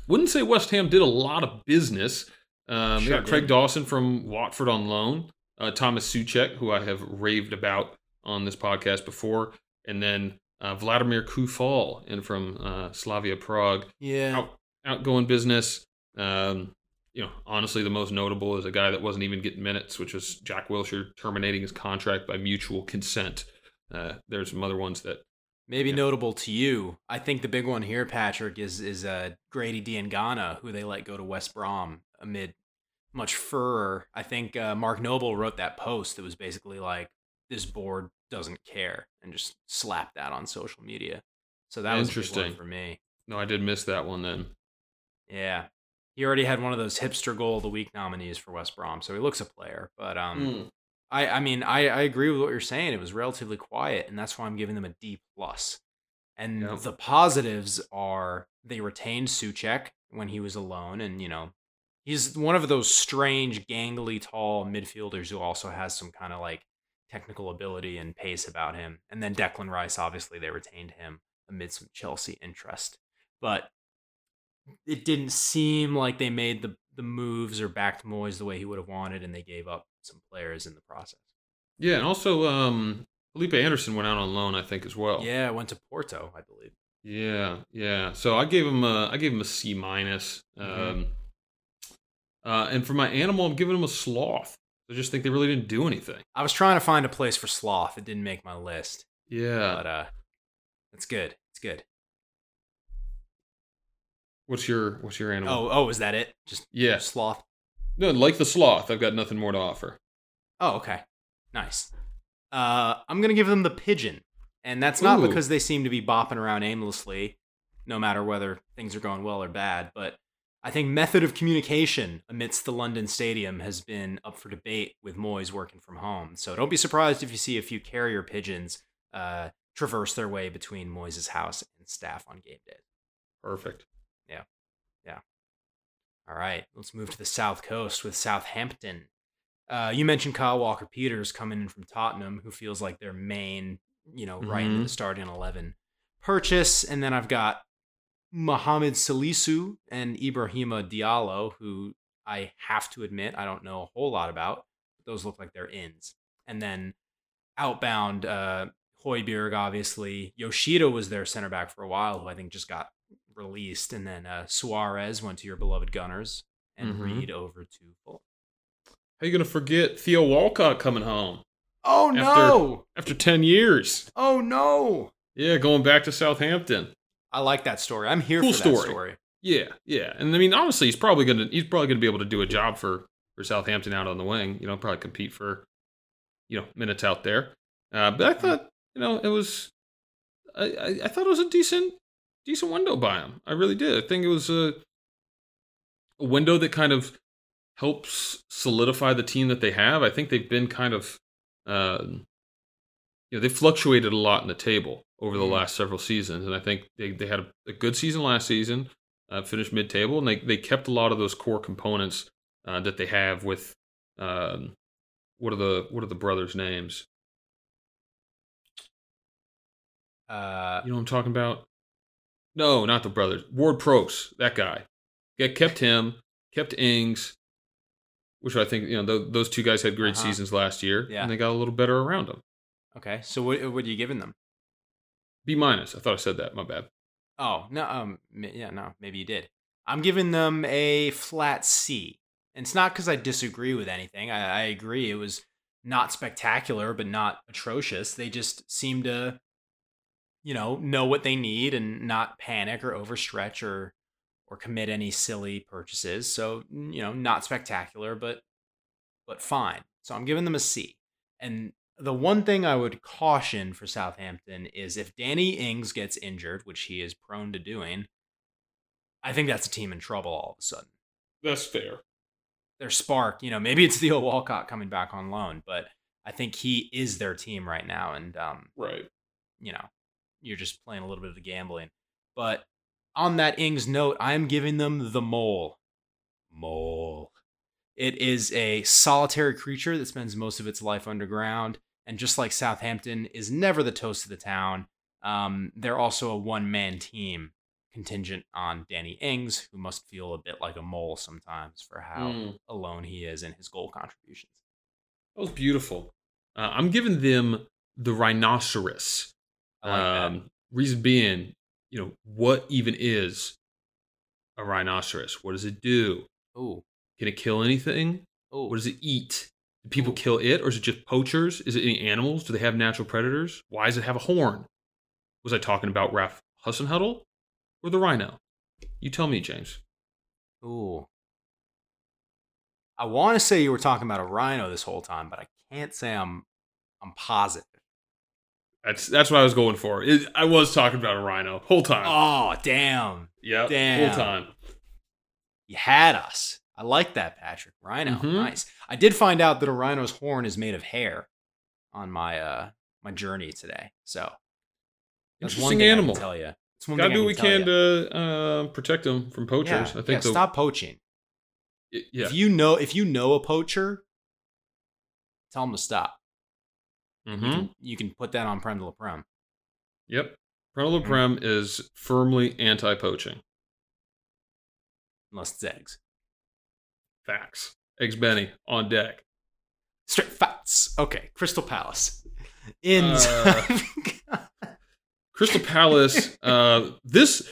Wouldn't say West Ham did a lot of business. Craig Dawson from Watford on loan. Thomas Suchek, who I have raved about on this podcast before, and then Vladimir Kufal in from Slavia Prague. Yeah. Outgoing business. Honestly, the most notable is a guy that wasn't even getting minutes, which was Jack Wilshere terminating his contract by mutual consent. There's some other ones that maybe notable to you. I think the big one here, Patrick, is Grady Diangana, who they let go to West Brom amid much furor. I think Mark Noble wrote that post that was basically like, this board doesn't care, and just slapped that on social media. So that was interesting one for me. No, I did miss that one then. Yeah. He already had one of those hipster goal of the week nominees for West Brom, so he looks a player. But I agree with what you're saying. It was relatively quiet, and that's why I'm giving them a D+. And the positives are they retained Suchek when he was alone, and he's one of those strange, gangly, tall midfielders who also has some kind of like technical ability and pace about him. And then Declan Rice, obviously, they retained him amid some Chelsea interest. But it didn't seem like they made the moves or backed Moyes the way he would have wanted, and they gave up some players in the process. Yeah, and also Felipe Anderson went out on loan, I think, as well. Yeah, went to Porto, I believe. Yeah. So I gave him a C-. And for my animal, I'm giving him a sloth. I just think they really didn't do anything. I was trying to find a place for sloth. It didn't make my list. Yeah. But it's good. It's good. What's your animal? Oh, is that it? Just sloth? No, like the sloth. I've got nothing more to offer. Oh, okay. Nice. I'm going to give them the pigeon. And that's not because they seem to be bopping around aimlessly, no matter whether things are going well or bad, but I think method of communication amidst the London Stadium has been up for debate with Moyes working from home. So don't be surprised if you see a few carrier pigeons traverse their way between Moyes' house and staff on game day. Perfect. Yeah. All right, let's move to the South Coast with Southampton. You mentioned Kyle Walker-Peters coming in from Tottenham, who feels like their main, right into the starting 11 purchase. And then I've got Mohamed Salisu and Ibrahima Diallo, who I have to admit I don't know a whole lot about. Those look like they're ins. And then outbound, Højbjerg, obviously. Yoshida was their center back for a while, who I think just got released. And then Suarez went to your beloved Gunners, and Reed over to Fulham. How are you going to forget Theo Walcott coming home? Oh, no! After 10 years. Oh, no! Yeah, going back to Southampton. I like that story. I'm here for that story. Yeah. And I mean, honestly, he's probably gonna be able to do a job for Southampton out on the wing. Probably compete for minutes out there. But I thought it was a decent window by him. I really did. I think it was a window that kind of helps solidify the team that they have. I think they've been kind of they fluctuated a lot in the table over the last several seasons, and I think they had a good season last season, finished mid-table, and they kept a lot of those core components that they have with what are the brothers' names? You know what I'm talking about? No, not the brothers. Ward Prowse, that guy. Yeah, kept him, kept Ings, which I think those two guys had great seasons last year, and they got a little better around them. Okay, so what are you giving them? B-. I thought I said that. My bad. Oh, no. Maybe you did. I'm giving them a flat C. And it's not because I disagree with anything. I agree. It was not spectacular, but not atrocious. They just seem to, know what they need and not panic or overstretch or commit any silly purchases. So, not spectacular, but fine. So I'm giving them a C. And the one thing I would caution for Southampton is if Danny Ings gets injured, which he is prone to doing, I think that's a team in trouble all of a sudden. That's fair. Their spark, maybe it's Theo Walcott coming back on loan, but I think he is their team right now. And, right. You're just playing a little bit of the gambling. But on that Ings note, I'm giving them the mole. It is a solitary creature that spends most of its life underground. And just like Southampton is never the toast of the town, they're also a one-man team contingent on Danny Ings, who must feel a bit like a mole sometimes for how alone he is in his goal contributions. That was beautiful. I'm giving them the rhinoceros. Reason being, you know, what even is a rhinoceros? What does it do? Oh, can it kill anything? Oh, what does it eat? Do people kill it, or is it just poachers? Is it any animals? Do they have natural predators? Why does it have a horn? Was I talking about Ralph Hussenhuttl or the rhino? You tell me, James. Oh, I want to say you were talking about a rhino this whole time, but I can't say I'm positive. That's what I was going for. I was talking about a rhino whole time. Oh, damn. Yeah, whole time. You had us. I like that, Patrick. Rhino, nice. I did find out that a rhino's horn is made of hair on my my journey today. So, that's interesting animal. I can tell you, it's one gotta do what we can to protect them from poachers. Yeah, I think stop poaching. Yeah. If you know a poacher, tell them to stop. Mm-hmm. You can put that on Prem de la Prem. Yep. Prem de la Prem is firmly anti-poaching. Unless it's eggs. Facts. Eggs Benny on deck. Straight facts. Okay. Crystal Palace. Crystal Palace. This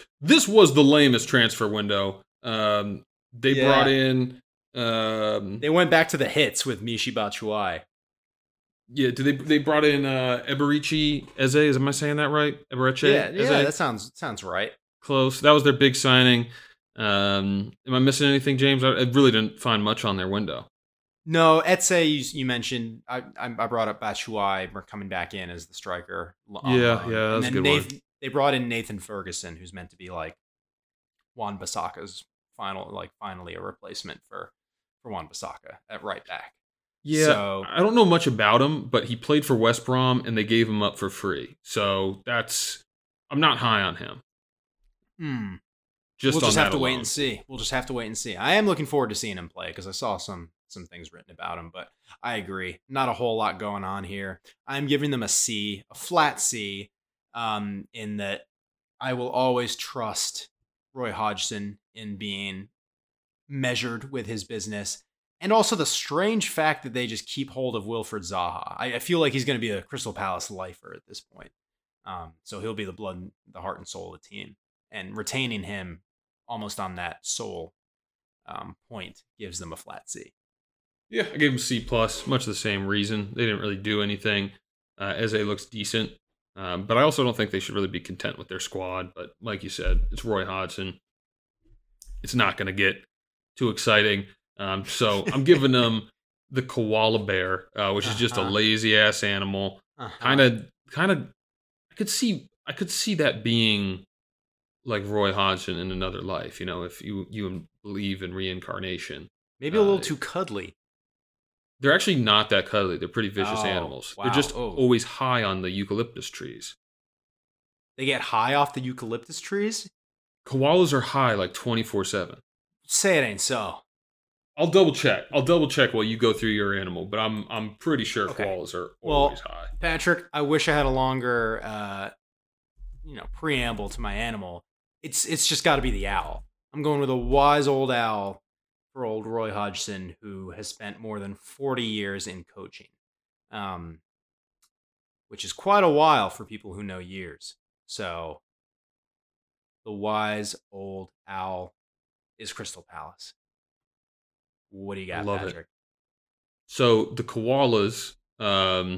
was the lamest transfer window. They brought in... they went back to the hits with Michy Batshuayi. Yeah, they brought in Eberechi Eze. Am I saying that right? Eberechi? Yeah, that sounds right. Close. That was their big signing. Am I missing anything, James? I really didn't find much on their window. No, Eze, you mentioned. I brought up Batshuayi coming back in as the striker. That's a good one. They brought in Nathan Ferguson, who's meant to be like Juan Bissaka's finally a replacement for Juan Bissaka at right back. Yeah, so, I don't know much about him, but he played for West Brom and they gave him up for free. So I'm not high on him. We'll just have to wait and see. We'll just have to wait and see. I am looking forward to seeing him play because I saw some things written about him, but I agree. Not a whole lot going on here. I'm giving them a C, a flat C, in that I will always trust Roy Hodgson in being measured with his business. And also the strange fact that they just keep hold of Wilfried Zaha. I feel like he's going to be a Crystal Palace lifer at this point. So he'll be the blood, and the heart and soul of the team. And retaining him almost on that soul point gives them a flat C. Yeah, I gave him C+, much the same reason. They didn't really do anything. Eze looks decent. But I also don't think they should really be content with their squad. But like you said, it's Roy Hodgson. It's not going to get too exciting. So I'm giving them the koala bear, which is just a lazy ass animal. Kind of. I could see that being like Roy Hodgson in another life. You know, if you believe in reincarnation, maybe a little too cuddly. They're actually not that cuddly. They're pretty vicious animals. Wow. They're just always high on the eucalyptus trees. They get high off the eucalyptus trees? Koalas are high like 24/7. Say it ain't so. I'll double check while you go through your animal, but I'm pretty sure koalas are always high. Patrick, I wish I had a longer, preamble to my animal. It's just got to be the owl. I'm going with a wise old owl for old Roy Hodgson, who has spent more than 40 years in coaching, which is quite a while for people who know years. So, the wise old owl is Crystal Palace. What do you got, Patrick? It. So the koalas, they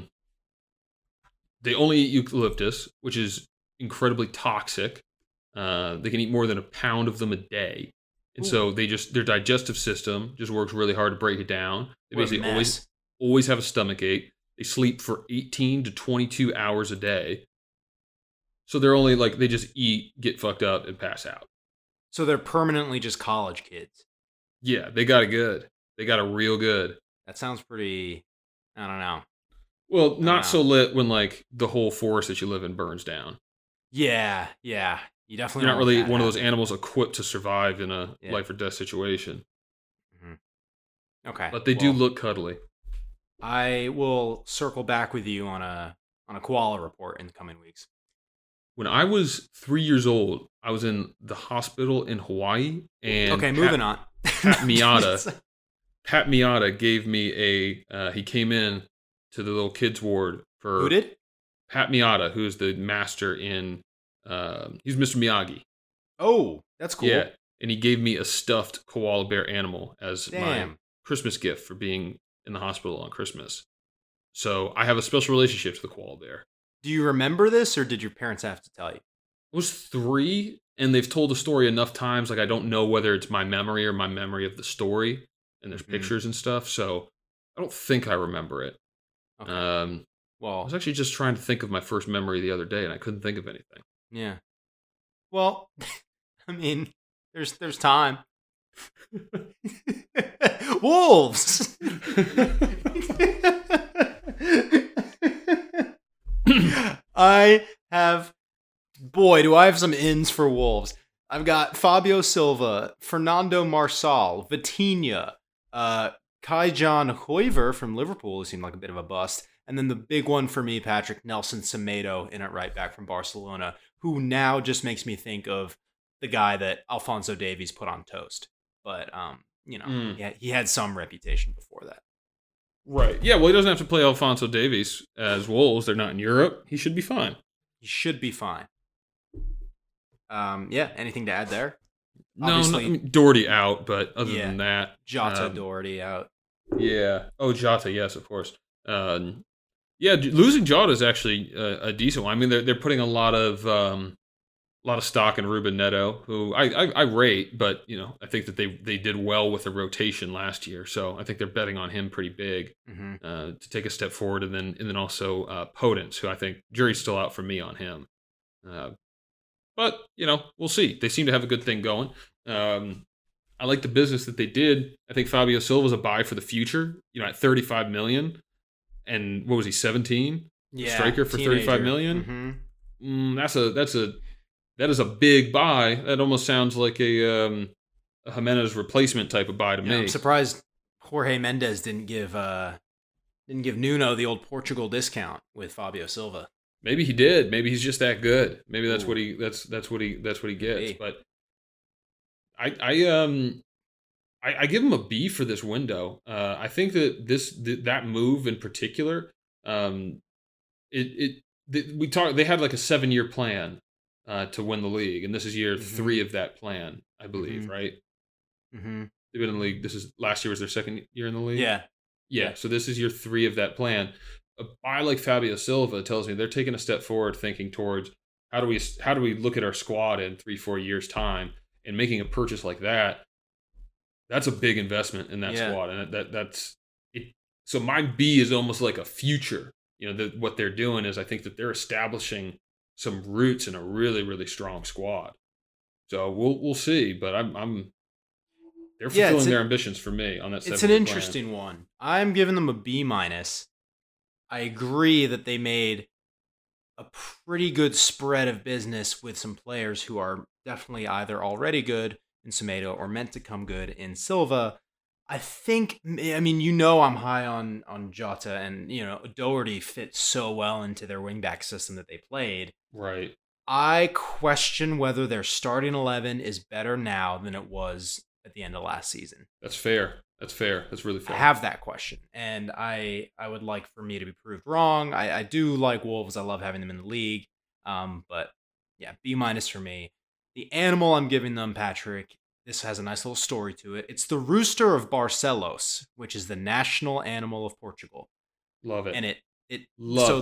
only eat eucalyptus, which is incredibly toxic. They can eat more than a pound of them a day. And so their digestive system just works really hard to break it down. They basically always have a stomach ache. They sleep for 18 to 22 hours a day. So they're only like, they just eat, get fucked up, and pass out. So they're permanently just college kids. Yeah, they got it good. They got it real good. That sounds pretty, I don't know. Well, not so lit when, like, the whole forest that you live in burns down. Yeah. You definitely You're not really one of those animals equipped to survive in a life or death situation. Mm-hmm. Okay. But they do look cuddly. I will circle back with you on a koala report in the coming weeks. When I was 3 years old, I was in the hospital in Hawaii. And moving on. Pat Miata Pat Miata gave me a, he came in to the little kids ward for. Who did? Pat Miata, who is the master in, he's Mr. Miyagi. Oh, that's cool. Yeah, and he gave me a stuffed koala bear animal as my Christmas gift for being in the hospital on Christmas. So I have a special relationship to the koala bear. Do you remember this, or did your parents have to tell you? I was 3, and they've told the story enough times, like I don't know whether it's my memory or my memory of the story, and there's pictures and stuff, so I don't think I remember it. Okay. Well, I was actually just trying to think of my first memory the other day, and I couldn't think of anything. Yeah. Well, I mean, there's time. Wolves! Boy, do I have some ins for Wolves. I've got Fabio Silva, Fernando Marçal, Vitinha, Kai-John Hoiver from Liverpool, who seemed like a bit of a bust. And then the big one for me, Patrick, Nelson Semedo, in at right back from Barcelona, who now just makes me think of the guy that Alphonso Davies put on toast. But, he had some reputation before that. Right. Yeah, well, he doesn't have to play Alphonso Davies as Wolves. They're not in Europe. He should be fine. He should be fine. Anything to add there? No, Doherty out, but other than that... Jota, Doherty out. Yeah. Oh, Jota, yes, of course. Losing Jota is actually a decent one. I mean, they're putting a lot of stock in Ruben Neto, who I rate, but I think that they did well with the rotation last year, so I think they're betting on him pretty big to take a step forward, and then also Podence, who I think jury's still out for me on him. But we'll see. They seem to have a good thing going. I like the business that they did. I think Fabio Silva's a buy for the future. At 35 million, and what was he, 17? Yeah, striker for teenager. 35 million. Mm-hmm. That is a big buy. That almost sounds like a Jimenez replacement type of buy to me. I'm surprised Jorge Mendes didn't give Nuno the old Portugal discount with Fabio Silva. Maybe he did. Maybe he's just that good. Maybe that's what he that's what he gets. Hey. But I give him a B for this window. I think that that move in particular, we had like a 7-year plan to win the league, and this is year 3 of that plan, I believe, right? Mm-hmm. They've been in the league. Last year was their second year in the league. Yeah. So this is year 3 of that plan. A buy like Fabio Silva tells me they're taking a step forward, thinking towards how do we look at our squad in 3-4 years time, and making a purchase like that's a big investment in that squad, and that's it. So my B is almost like a future. What they're doing is I think that they're establishing some roots in a really, really strong squad. So we'll see, but I'm they're fulfilling their ambitions for me on that. It's an interesting one. I'm giving them a B-. I agree that they made a pretty good spread of business with some players who are definitely either already good in Semedo or meant to come good in Silva. I think, I'm high on Jota, and, Doherty fits so well into their wingback system that they played. Right. I question whether their starting 11 is better now than it was at the end of last season. That's fair. That's really fair. I have that question, and I would like for me to be proved wrong. I do like Wolves. I love having them in the league. But yeah, B- for me. The animal I'm giving them, Patrick, this has a nice little story to it. It's the rooster of Barcelos, which is the national animal of Portugal. Love it. And the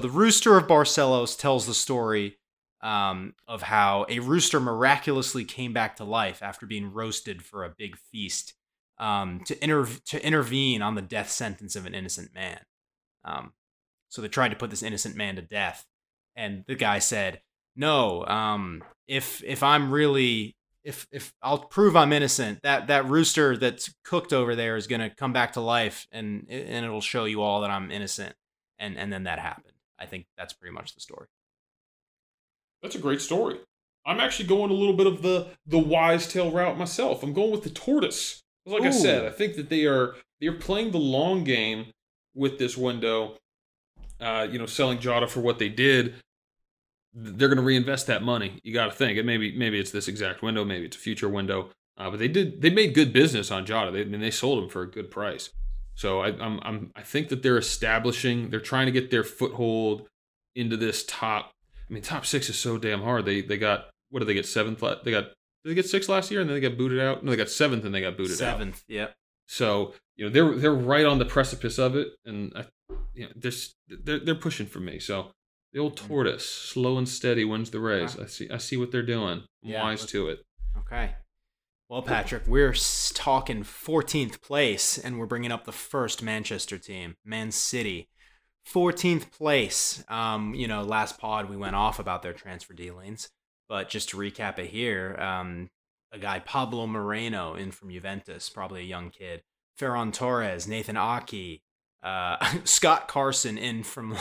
rooster of Barcelos tells the story of how a rooster miraculously came back to life after being roasted for a big feast. To intervene on the death sentence of an innocent man. So they tried to put this innocent man to death, and the guy said, "No, if I'll prove I'm innocent, that rooster that's cooked over there is gonna come back to life, and it'll show you all that I'm innocent." And then that happened. I think that's pretty much the story. That's a great story. I'm actually going a little bit of the wise tail route myself. I'm going with the tortoise. Like, ooh. I said, I think that they're playing the long game with this window. Selling Jota for what they did, they're going to reinvest that money. You got to think, and maybe it's this exact window, maybe it's a future window. But they made good business on Jota. They sold him for a good price. So I think that they're establishing. They're trying to get their foothold into this top. I mean, top six is so damn hard. They got, what did they get, seventh? Did they get sixth last year and then they got booted out? No, they got seventh and they got booted out. Seventh, yeah. So they're right on the precipice of it, and they're pushing for me. So the old tortoise, slow and steady, wins the race. Wow. I see what they're doing. I'm wise to it. Okay. Well, Patrick, we're talking 14th place, and we're bringing up the first Manchester team, Man City. 14th place. Last pod we went off about their transfer dealings, but just to recap it here, a guy Pablo Moreno in from Juventus, probably a young kid. Ferran Torres, Nathan Aki, Scott Carson in from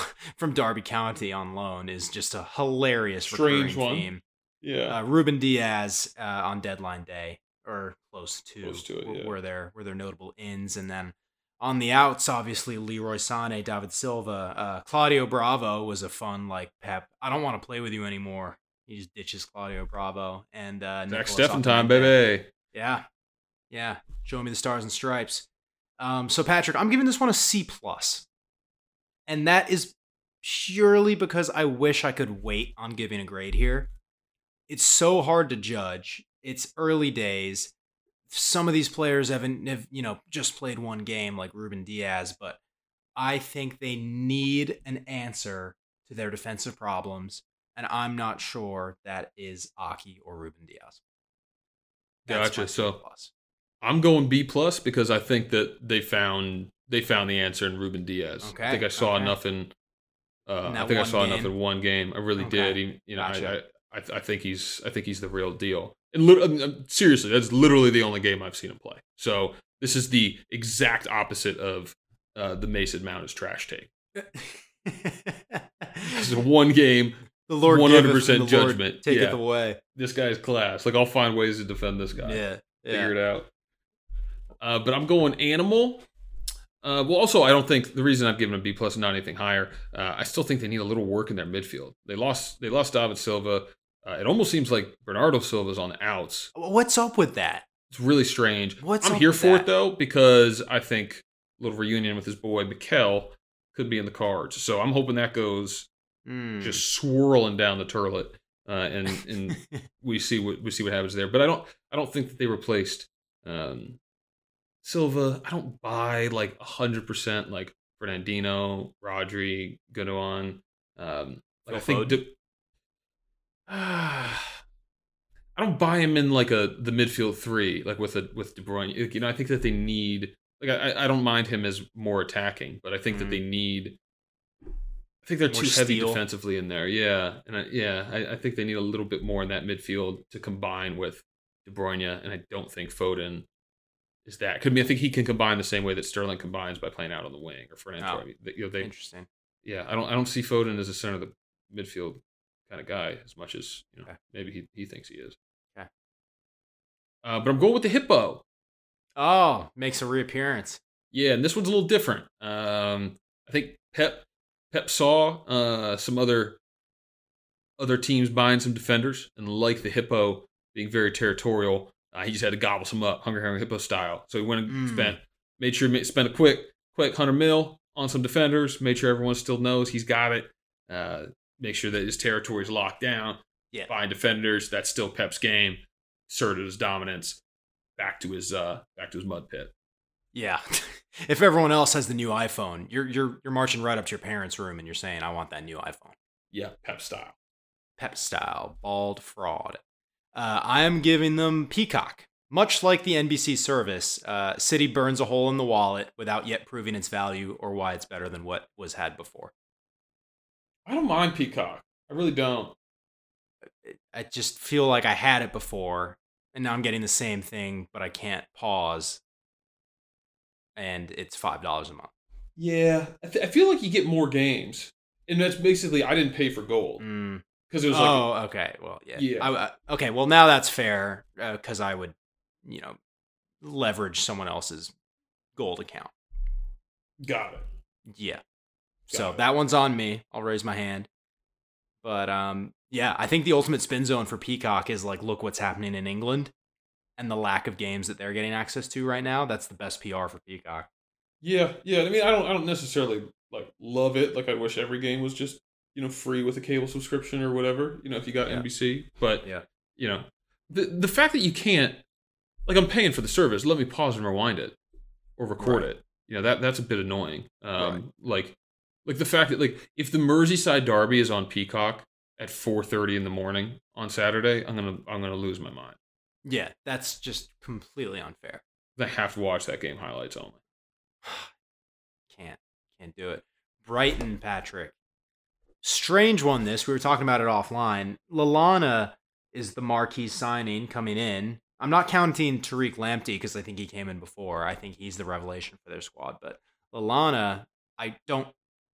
Derby County on loan is just a hilarious strange recurring theme. Yeah, Ruben Diaz on deadline day or close to it, were their notable ins, and then. On the outs, obviously, Leroy Sané, David Silva, Claudio Bravo was a fun, Pep, I don't want to play with you anymore. He just ditches Claudio Bravo. And Zach Steffen time, baby. Yeah. Yeah. Show me the stars and stripes. So, Patrick, I'm giving this one a C+. And that is purely because I wish I could wait on giving a grade here. It's so hard to judge. It's early days. Some of these players have just played one game like Ruben Diaz, but I think they need an answer to their defensive problems, and I'm not sure that is Aki or Ruben Diaz. That's gotcha. So I'm going B+ because I think that they found the answer in Ruben Diaz. Okay. I think I saw enough in one game. I really did. Gotcha. I think he's the real deal. And seriously, that's literally the only game I've seen him play. So this is the exact opposite of the Mason Mount is trash take. This is one game, the Lord 100% judgment. Take it away. This guy's class. I'll find ways to defend this guy. Yeah. Figure it out. But I'm going animal. I don't think the reason I've given a B+ and not anything higher. I still think they need a little work in their midfield. They lost David Silva. It almost seems like Bernardo Silva's on the outs. What's up with that? It's really strange. I'm here for it, though, because I think a little reunion with his boy, Mikel, could be in the cards. So I'm hoping that goes just swirling down the turlet, and we see what happens there. But I don't think that they replaced Silva. I don't buy 100% Fernandinho, Rodri, Gundogan. I think... I don't buy him in the midfield three, with De Bruyne. I think that they need I don't mind him as more attacking, but I think that they need. I think they're more too heavy defensively in there. Yeah, and I think they need a little bit more in that midfield to combine with De Bruyne, and I don't think Foden is that. Could be. I think he can combine the same way that Sterling combines by playing out on the wing or Fernando. Interesting. Yeah, I don't see Foden as a center of the midfield kind of guy as much as maybe he thinks he is. Okay. But I'm going with the hippo. Oh, makes a reappearance. Yeah, and this one's a little different. I think Pep saw some other teams buying some defenders, and like the hippo being very territorial, he just had to gobble some up, hungry hippo style. So he went and spent a quick $100 million on some defenders, made sure everyone still knows he's got it. Make sure that his territory is locked down. Yeah. Find defenders. That's still Pep's game. Asserted his dominance. Back to his mud pit. Yeah. If everyone else has the new iPhone, you're marching right up to your parents' room and you're saying, "I want that new iPhone." Yeah, Pep style. Pep style, bald fraud. I am giving them Peacock. Much like the NBC service, City burns a hole in the wallet without yet proving its value or why it's better than what was had before. I don't mind Peacock. I really don't. I just feel like I had it before, and now I'm getting the same thing, but I can't pause. And it's $5 a month. Yeah. I feel like you get more games. And that's basically, I didn't pay for gold. Because it was okay. Well, yeah. Okay, well, now that's fair, because I would, leverage someone else's gold account. Got it. Yeah. So that one's on me. I'll raise my hand. But I think the ultimate spin zone for Peacock is look what's happening in England. and the lack of games that they're getting access to right now, that's the best PR for Peacock. Yeah. I mean, I don't necessarily like love it. Like, I wish every game was just, you know, free with a cable subscription or whatever, you know, if you got NBC. But, you know, the fact that you can't, like, I'm paying for the service. Let me pause and rewind it or record it. You know, that's a bit annoying. Like the fact that, like, if the Merseyside Derby is on Peacock at 4:30 in the morning on Saturday, I'm gonna lose my mind. Yeah, that's just completely unfair. I have to watch that game highlights only. Can't do it. Brighton, Patrick. Strange one, this. We were talking about it offline. Lallana is the marquee signing coming in. I'm not counting Tariq Lamptey because I think he came in before. I think he's the revelation for their squad. But Lallana, I don't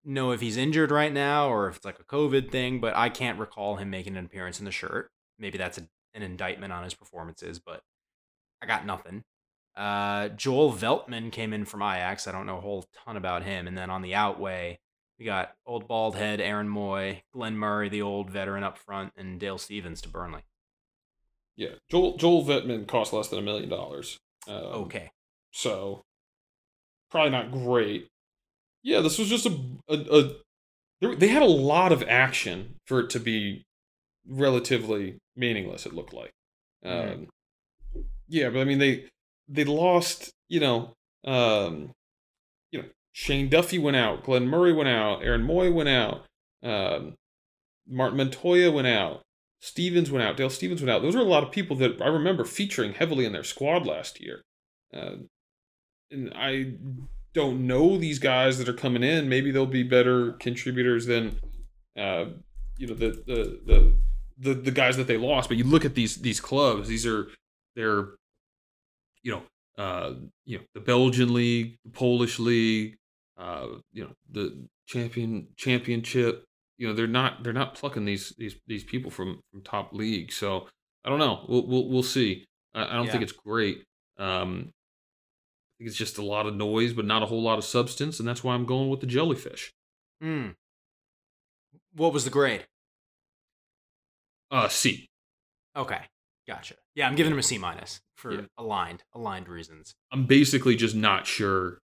know if he's injured right now or if it's like a COVID thing, but I can't recall him making an appearance in the shirt. Maybe that's an indictment on his performances, but I got nothing. Joel Veltman came in from Ajax. I don't know a whole ton about him. And then on the outway, we got old bald head Aaron Moy, Glenn Murray, the old veteran up front, and Dale Stevens to Burnley. Yeah, Joel Veltman cost less than $1 million. Okay. So, probably not great. Yeah, this was just they had a lot of action for it to be relatively meaningless, it looked like. Yeah, but I mean, they lost, Shane Duffy went out, Glenn Murray went out, Aaron Moy went out, Martin Montoya went out, Stevens went out, Dale Stevens went out. Those were a lot of people that I remember featuring heavily in their squad last year. And I don't know these guys that are coming in. Maybe they'll be better contributors than, the guys that they lost. But you look at these clubs. These are their, the Belgian league, the Polish league, the championship. You know, they're not plucking these people from top leagues. So I don't know. We'll see. I don't think it's great. I think it's just a lot of noise, but not a whole lot of substance, and that's why I'm going with the jellyfish. Mm. What was the grade? C. Okay. Gotcha. Yeah, I'm giving him a C- for aligned reasons. I'm basically just not sure.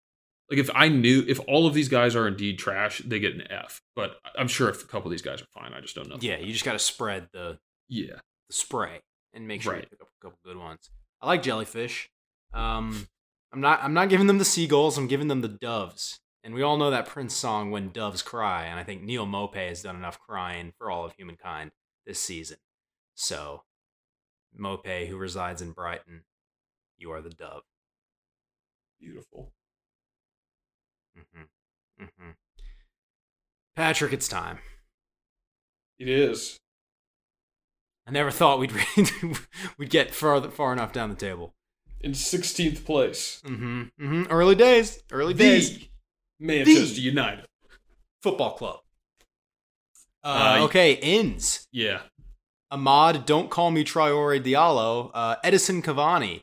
Like, if all of these guys are indeed trash, they get an F. But I'm sure if a couple of these guys are fine, I just don't know. Yeah, you just got to spread the spray and make sure you pick up a couple good ones. I like jellyfish. I'm not giving them the seagulls. I'm giving them the doves. And we all know that Prince song, When Doves Cry. And I think Neil Maupay has done enough crying for all of humankind this season. So, Maupay, who resides in Brighton, you are the dove. Beautiful. Mm-hmm. Mm-hmm. Patrick, it's time. It is. I never thought we'd get far enough down the table. In 16th place. Mm-hmm. Mm-hmm. Early days. Manchester United Football Club. Okay, ins. Yeah. Ahmad, don't call me Traore Diallo. Edison Cavani.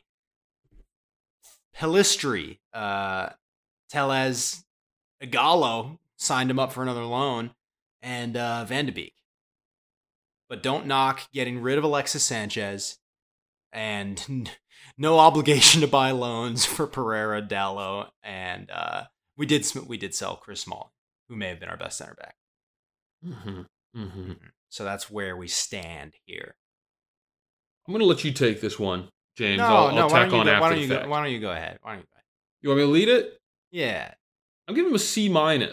Pelistri. Tellez. Igalo signed him up for another loan. And Van de Beek. But don't knock getting rid of Alexis Sanchez. And no obligation to buy loans for Pereira, Diallo. And we did sell Chris Small, who may have been our best center back. Mm-hmm. Mm-hmm. So that's where we stand here. I'm going to let you take this one, James. I'll tack on after the fact. Why don't you go ahead? You want me to lead it? Yeah. I'm giving him a C-. Okay.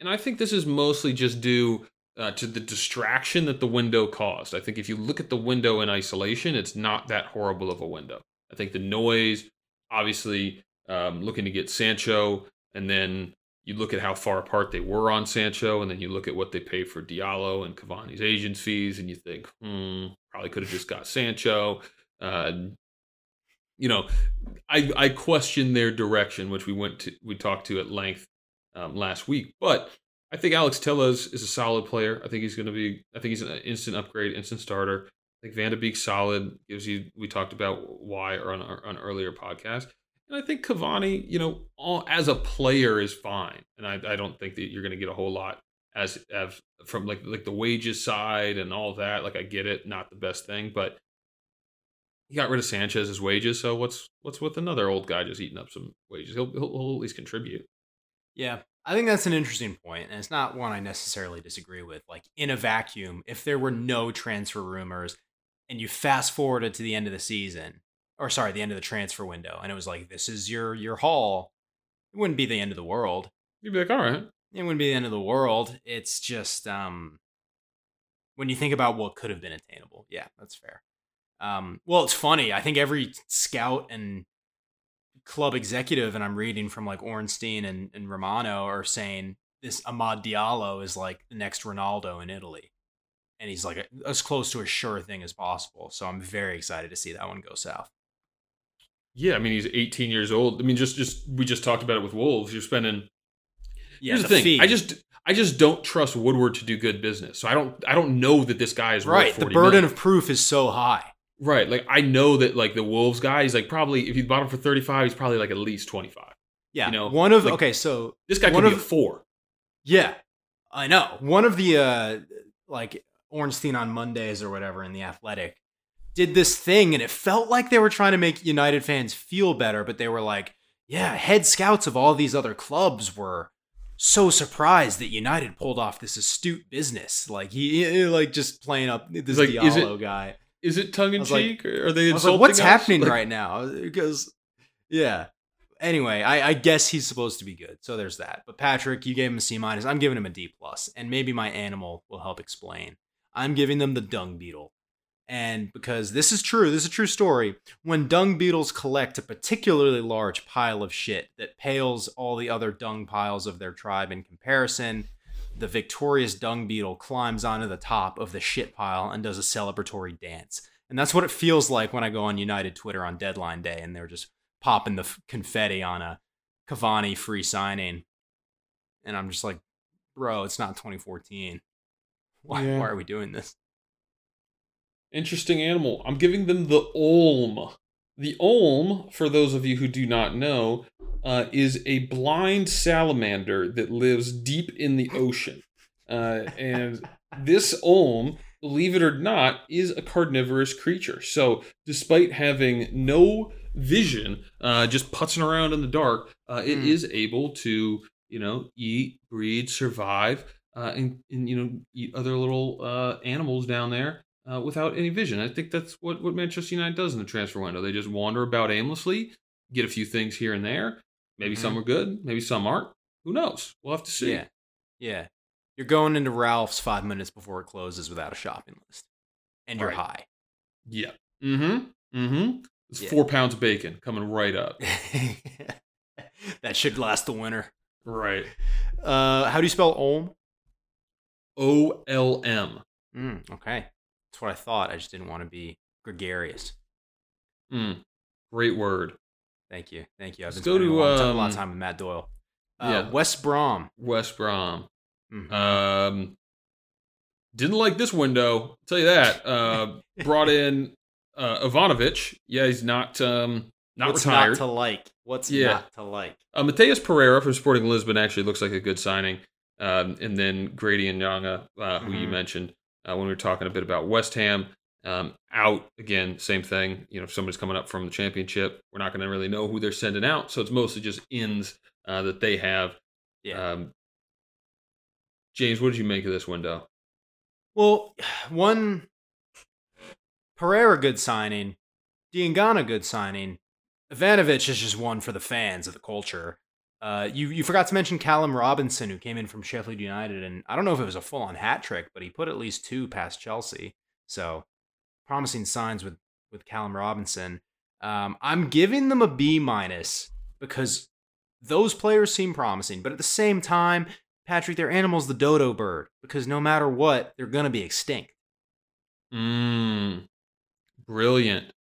And I think this is mostly just due to the distraction that the window caused. I think if you look at the window in isolation, it's not that horrible of a window. I think the noise, obviously, looking to get Sancho, and then you look at how far apart they were on Sancho, and then you look at what they paid for Diallo and Cavani's agent's fees, and you think, probably could have just got Sancho. I question their direction, which we talked to at length last week. But I think Alex Tellez is a solid player. I think he's going to be. I think he's an instant upgrade, instant starter. I think Van de Beek's solid. We talked about why on earlier podcast. And I think Cavani, as a player is fine. And I don't think that you're going to get a whole lot as from like the wages side and all that. Like, I get it, not the best thing, but He got rid of Sanchez's wages, so what's with another old guy just eating up some wages? He'll at least contribute. Yeah, I think that's an interesting point, and it's not one I necessarily disagree with. Like, in a vacuum, if there were no transfer rumors and you fast forwarded to the end of the season, or sorry, the end of the transfer window, and it was like, this is your haul, it wouldn't be the end of the world. You'd be like, all right. It wouldn't be the end of the world. It's just when you think about what could have been attainable. Yeah, that's fair. Well, it's funny. I think every scout and club executive, and I'm reading from like Ornstein and Romano, are saying this Amad Diallo is like the next Ronaldo in Italy. And he's like as close to a sure thing as possible. So I'm very excited to see that one go south. Yeah, I mean, he's 18 years old. I mean, we just talked about it with Wolves. You're spending... Yeah, here's the thing. Fee. I just don't trust Woodward to do good business. So I don't know that this guy is right. Worth $40 million. The burden of proof is so high. Right. Like, I know that like the Wolves guy, he's like probably, if you bought him for 35, he's probably like at least 25. Yeah. You know, one of like, okay, so this guy could be a 4. Yeah, I know. One of the like Ornstein on Mondays or whatever in The Athletic did this thing, and it felt like they were trying to make United fans feel better, but they were like, yeah, head scouts of all these other clubs were so surprised that United pulled off this astute business. Like he like just playing up this like, Diallo guy. Is it tongue in cheek? Like, are they insulting? Like, what's us? Happening like, right now? Because, yeah. Anyway, I guess he's supposed to be good. So there's that. But Patrick, you gave him a C-. I'm giving him a D+. And maybe my animal will help explain. I'm giving them the dung beetle. And because this is true, this is a true story. When dung beetles collect a particularly large pile of shit that pales all the other dung piles of their tribe in comparison, the victorious dung beetle climbs onto the top of the shit pile and does a celebratory dance. And that's what it feels like when I go on United Twitter on deadline day and they're just popping the confetti on a Cavani free signing. And I'm just like, bro, it's not 2014. Why are we doing this? Interesting animal. I'm giving them the olm. The olm, for those of you who do not know, is a blind salamander that lives deep in the ocean. And this olm, believe it or not, is a carnivorous creature. So despite having no vision, just putzing around in the dark, it is able to, you know, eat, breed, survive, and you know, eat other little animals down there. Without any vision. I think that's what Manchester United does in the transfer window. They just wander about aimlessly, get a few things here and there. Maybe some are good, maybe some aren't. Who knows? We'll have to see. Yeah. You're going into Ralph's 5 minutes before it closes without a shopping list. And you're high. Yeah. It's 4 pounds of bacon coming right up. That should last the winter. Right. How do you spell Olm? O-L-M. Okay. That's what I thought. I just didn't want to be gregarious. Great word. Thank you. I've been spending a lot of time with Matt Doyle. West Brom. Mm-hmm. Didn't like this window. I'll tell you that. Brought in Ivanovic. Yeah, he's not What's retired. What's not to like? Not to like? Mateus Pereira from Sporting Lisbon actually looks like a good signing. And then Grady and Nyanga, who you mentioned. When we were talking a bit about West Ham, out again, same thing. You know, if somebody's coming up from the championship, we're not going to really know who they're sending out. So it's mostly just ins that they have. Yeah. James, what did you make of this window? Well, one, Pereira, good signing. Diangana, good signing. Ivanovic is just one for the fans of the culture. You forgot to mention Callum Robinson, who came in from Sheffield United, and I don't know if it was a full-on hat trick, but he put at least 2 past Chelsea. So, promising signs with Callum Robinson. I'm giving them a B- because those players seem promising, but at the same time, Patrick, their animal's the dodo bird, because no matter what, they're going to be extinct. Brilliant.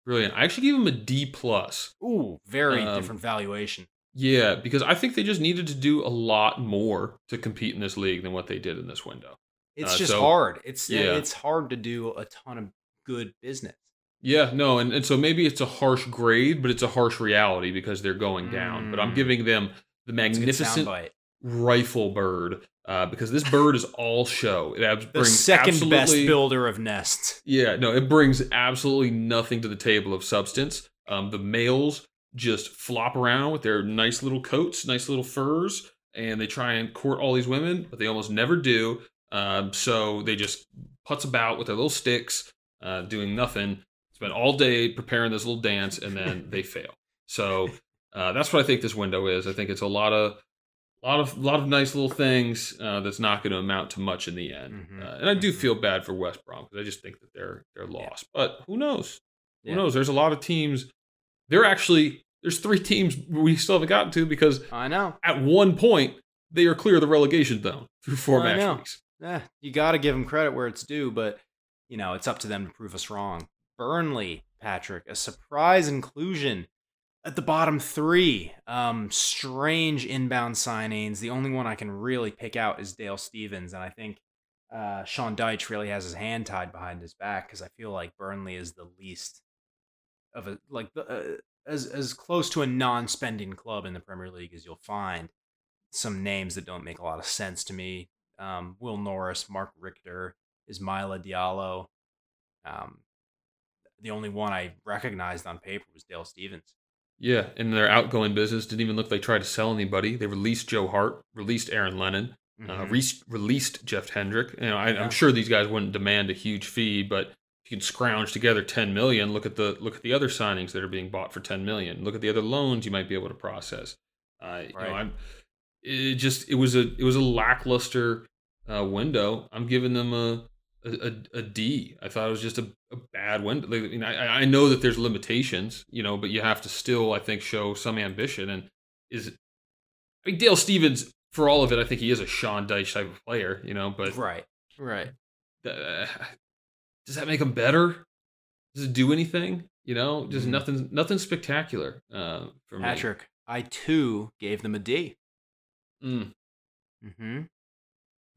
I actually gave them a D+. Ooh, very different valuation. Yeah, because I think they just needed to do a lot more to compete in this league than what they did in this window. It's just hard. It's hard to do a ton of good business. Yeah, no, and so maybe it's a harsh grade, but it's a harsh reality because they're going down. But I'm giving them the magnificent rifle bird because this bird is all show. It brings the second best builder of nests. Yeah, no, it brings absolutely nothing to the table of substance. The males just flop around with their nice little coats, nice little furs, and they try and court all these women, but they almost never do. So they just putz about with their little sticks, doing nothing. Spend all day preparing this little dance, and then they fail. So that's what I think this window is. I think it's a lot of nice little things that's not going to amount to much in the end. Mm-hmm. And I do feel bad for West Brom because I just think that they're lost. But who knows? Who knows? There's a lot of teams. There's three teams we still haven't gotten to because I know at one point they are clear of the relegation zone through four match weeks. Yeah, you got to give them credit where it's due, but you know it's up to them to prove us wrong. Burnley, Patrick, a surprise inclusion at the bottom three. Strange inbound signings. The only one I can really pick out is Dale Stevens, and I think Sean Dyche really has his hand tied behind his back because I feel like Burnley is the least of a as close to a non-spending club in the Premier League as you'll find. Some names that don't make a lot of sense to me: Will Norris, Mark Richter, Ismaila Diallo. The only one I recognized on paper was Dale Stevens. Yeah, and their outgoing business didn't even look like they tried to sell anybody. They released Joe Hart, released Aaron Lennon, released Jeff Hendrick. You know, I'm sure these guys wouldn't demand a huge fee, but if you can scrounge together $10 million, look at the other signings that are being bought for $10 million. Look at the other loans you might be able to process. It was a lackluster window. I'm giving them a D. I thought it was just a bad window. I mean, I know that there's limitations, you know, but you have to still, I think, show some ambition. And Dale Stevens, for all of it, I think he is a Sean Dyche type of player, you know. But right. Does that make him better? Does it do anything? You know, just nothing spectacular for me. Patrick, I too gave them a D. I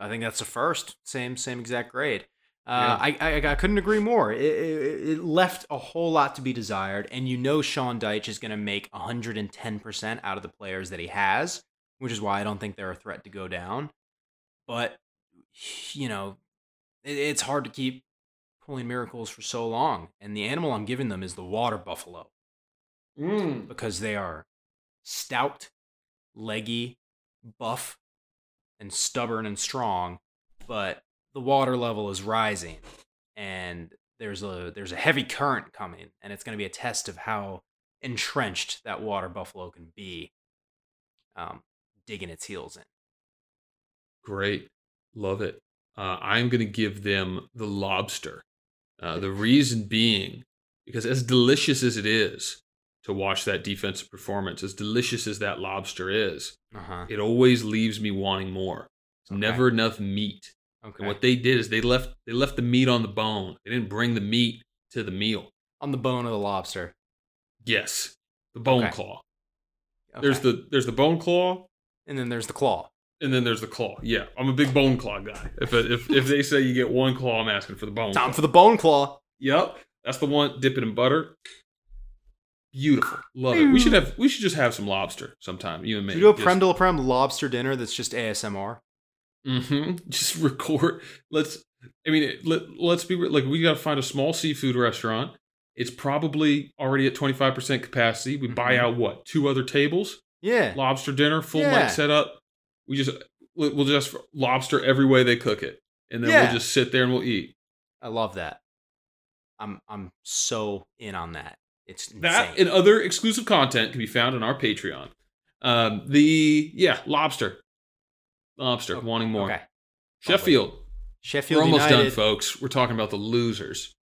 think that's the first. Same exact grade. I couldn't agree more. It left a whole lot to be desired, and you know Sean Dyche is going to make 110% out of the players that he has, which is why I don't think they're a threat to go down. But, you know, it's hard to keep pulling miracles for so long, and the animal I'm giving them is the water buffalo because they are stout, leggy, buff, and stubborn and strong, but the water level is rising, and there's a heavy current coming, and it's going to be a test of how entrenched that water buffalo can be, digging its heels in. Great, love it. I'm going to give them the lobster. The reason being, because as delicious as it is to watch that defensive performance, as delicious as that lobster is, it always leaves me wanting more. It's never enough meat. Okay. And what they did is they left the meat on the bone. They didn't bring the meat to the meal. On the bone of the lobster. Yes, the bone claw. Okay. There's the bone claw, and then there's the claw, and then there's the claw. Yeah, I'm a big bone claw guy. If they say you get one claw, I'm asking for the bone. Time for the bone claw. Yep, that's the one. Dip it in butter. Beautiful, love it. We should just have some lobster sometime. You and me. Should we do a creme de la creme lobster dinner that's just ASMR? Just record. Let's be like, we gotta find a small seafood restaurant. It's probably already at 25% capacity. We buy out what, 2 other tables? Yeah, lobster dinner, full night setup. We'll just lobster every way they cook it, and then we'll just sit there and we'll eat. I love that. I'm so in on that. It's insane. That and other exclusive content can be found on our Patreon. Lobster, wanting more. Okay. Sheffield United. We're almost done, folks. We're talking about the losers.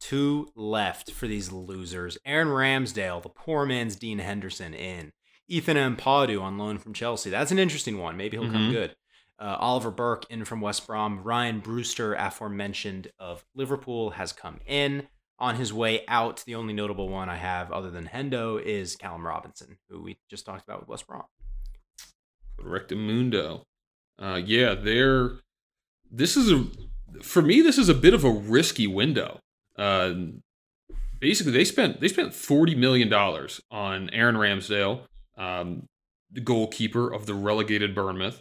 2 left for these losers. Aaron Ramsdale, the poor man's Dean Henderson, in. Ethan Ampadu on loan from Chelsea. That's an interesting one. Maybe he'll come good. Oliver Burke in from West Brom. Rhian Brewster, aforementioned of Liverpool, has come in. On his way out, the only notable one I have other than Hendo is Callum Robinson, who we just talked about with West Brom. Correctamundo. This is a bit of a risky window. Basically, they spent $40 million on Aaron Ramsdale, the goalkeeper of the relegated Bournemouth.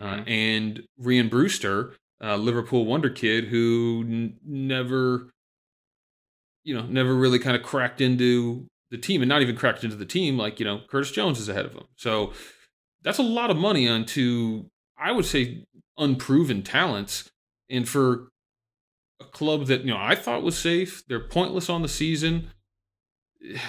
And Rhian Brewster, Liverpool wonder kid who never really kind of cracked into the team, and not even cracked into the team. Like, Curtis Jones is ahead of him. So that's a lot of money on two, I would say, unproven talents. And for a club that, I thought was safe, they're pointless on the season.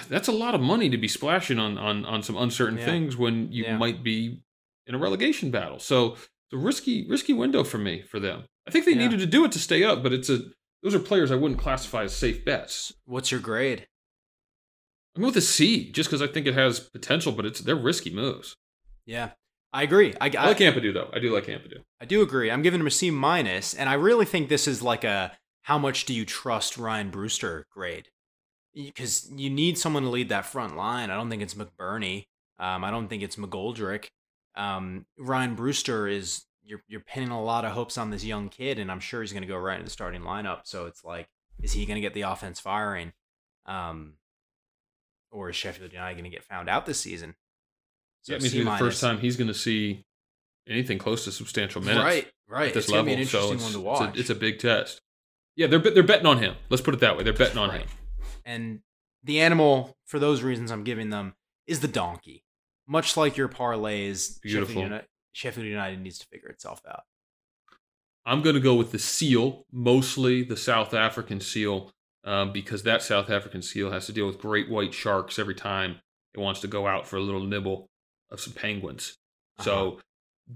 That's a lot of money to be splashing on some uncertain things when you might be in a relegation battle. So it's a risky window for me for them. I think they needed to do it to stay up, but those are players I wouldn't classify as safe bets. What's your grade? I'm with a C, just because I think it has potential, but they're risky moves. Yeah, I agree. I like Ampadu, though. I do like Ampadu. I do agree. I'm giving him a C-, and I really think this is like a how much do you trust Rhian Brewster grade. Because you need someone to lead that front line. I don't think it's McBurney. I don't think it's McGoldrick. Rhian Brewster is, you're pinning a lot of hopes on this young kid, and I'm sure he's going to go right into the starting lineup. So it's like, is he going to get the offense firing? Or is Sheffield United going to get found out this season? So it's going to be the first time he's going to see anything close to substantial minutes. Right. At this level. It's going to be an interesting one to watch. It's a big test. Yeah, they're betting on him. Let's put it that way. They're betting on him. And the animal, for those reasons I'm giving them, is the donkey. Much like your parlays, Sheffield United needs to figure itself out. I'm going to go with the seal, mostly the South African seal, because that South African seal has to deal with great white sharks every time it wants to go out for a little nibble of some penguins. So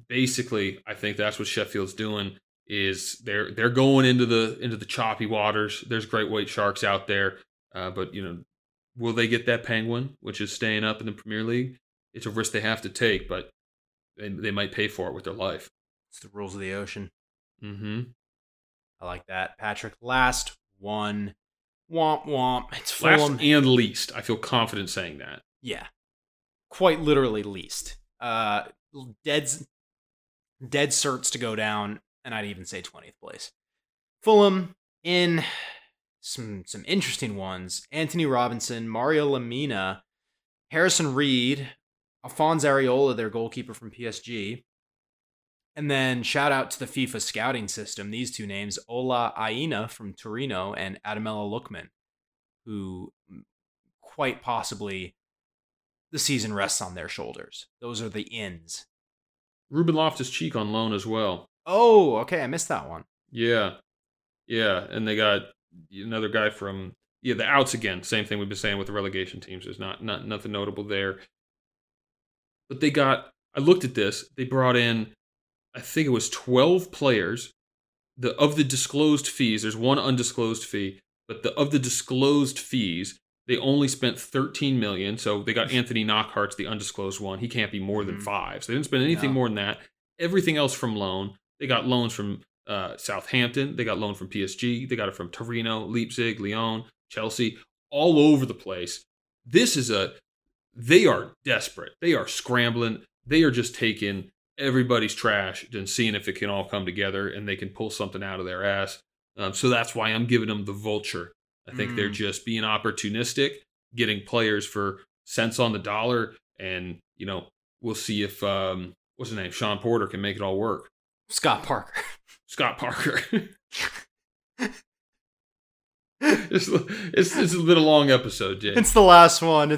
basically, I think that's what Sheffield's doing. Is they're going into the choppy waters. There's great white sharks out there. But, will they get that penguin, which is staying up in the Premier League? It's a risk they have to take, but they might pay for it with their life. It's the rules of the ocean. Mm-hmm. I like that. Patrick, last one. Womp womp. It's Fulham. Last and least. I feel confident saying that. Yeah. Quite literally least. Dead certs to go down, and I'd even say 20th place. Fulham in... Some interesting ones. Anthony Robinson, Mario Lamina, Harrison Reed, Alphonse Areola, their goalkeeper from PSG. And then shout out to the FIFA scouting system. These two names, Ola Aina from Torino and Adamella Lookman, who quite possibly the season rests on their shoulders. Those are the ins. Ruben Loftus-Cheek on loan as well. Oh, okay. I missed that one. Yeah. And they got... another guy from the outs again. Same thing we've been saying with the relegation teams. There's not nothing notable there. But they got. I looked at this. They brought in, I think it was 12 players. Of the disclosed fees, there's one undisclosed fee. But of the disclosed fees, they only spent $13 million. So they got Anthony Knockhart's the undisclosed one. He can't be more than five. So they didn't spend anything more than that. Everything else from loan. They got loans from. Southampton, they got loan from PSG, they got it from Torino, Leipzig, Lyon, Chelsea, all over the place. This is they are desperate. They are scrambling. They are just taking everybody's trash and seeing if it can all come together and they can pull something out of their ass. So that's why I'm giving them the vulture. I think they're just being opportunistic, getting players for cents on the dollar. And, we'll see if, what's his name? Sean Porter can make it all work. Scott Parker. It's a little long episode, Jay. It's the last one.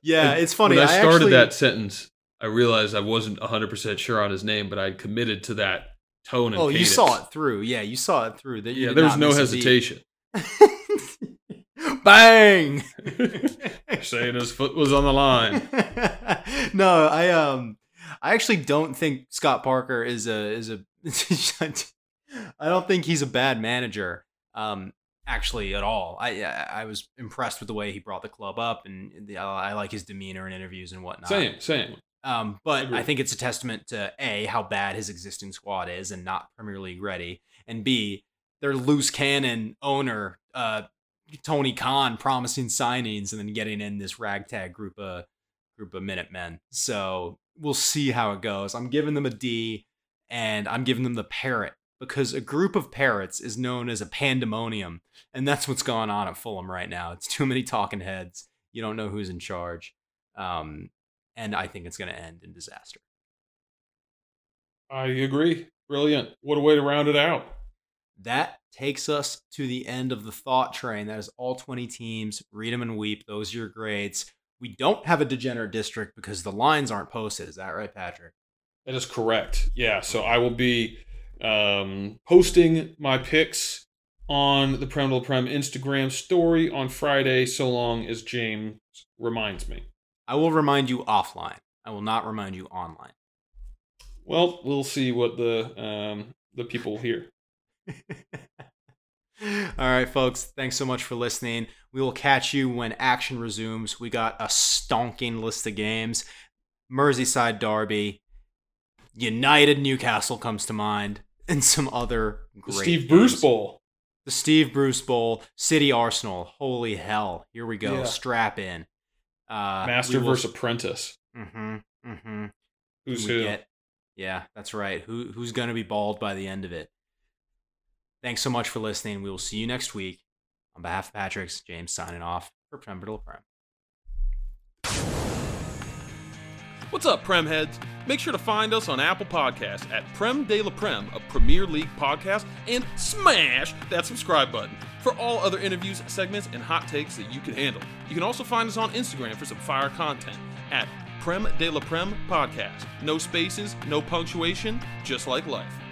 Yeah, it's funny. When I started that sentence, I realized I wasn't 100% sure on his name, but I committed to that tone and cadence. You saw it through. Yeah, you saw it through. There was no hesitation. Bang! Saying his foot was on the line. No, I actually don't think Scott Parker is a I don't think he's a bad manager, actually, at all. I was impressed with the way he brought the club up, and I like his demeanor in interviews and whatnot. Same. But I think it's a testament to A, how bad his existing squad is and not Premier League ready, and B, their loose cannon owner, Tony Khan, promising signings and then getting in this ragtag group of Minutemen. So we'll see how it goes. I'm giving them a D. And I'm giving them the parrot because a group of parrots is known as a pandemonium. And that's what's going on at Fulham right now. It's too many talking heads. You don't know who's in charge. And I think it's going to end in disaster. I agree. Brilliant. What a way to round it out. That takes us to the end of the thought train. That is all 20 teams. Read them and weep. Those are your grades. We don't have a degenerate district because the lines aren't posted. Is that right, Patrick? That is correct. Yeah. So I will be posting my picks on the Prem to Prem Instagram story on Friday, so long as James reminds me. I will remind you offline. I will not remind you online. Well, we'll see what the people hear. All right, folks. Thanks so much for listening. We will catch you when action resumes. We got a stonking list of games. Merseyside derby, United Newcastle comes to mind, and some other great The Steve Bruce Bowl, City Arsenal. Holy hell. Here we go. Yeah. Strap in. Master versus apprentice. Mm-hmm. Mm-hmm. Who's who? Yeah, that's right. Who's going to be bald by the end of it? Thanks so much for listening. We will see you next week. On behalf of Patrick's, James signing off for Prem to Prem. What's up, Prem heads? Make sure to find us on Apple Podcasts at Prem de la Prem, a Premier League podcast, and smash that subscribe button for all other interviews, segments, and hot takes that you can handle. You can also find us on Instagram for some fire content at Prem de la Prem podcast. No spaces, no punctuation, just like life.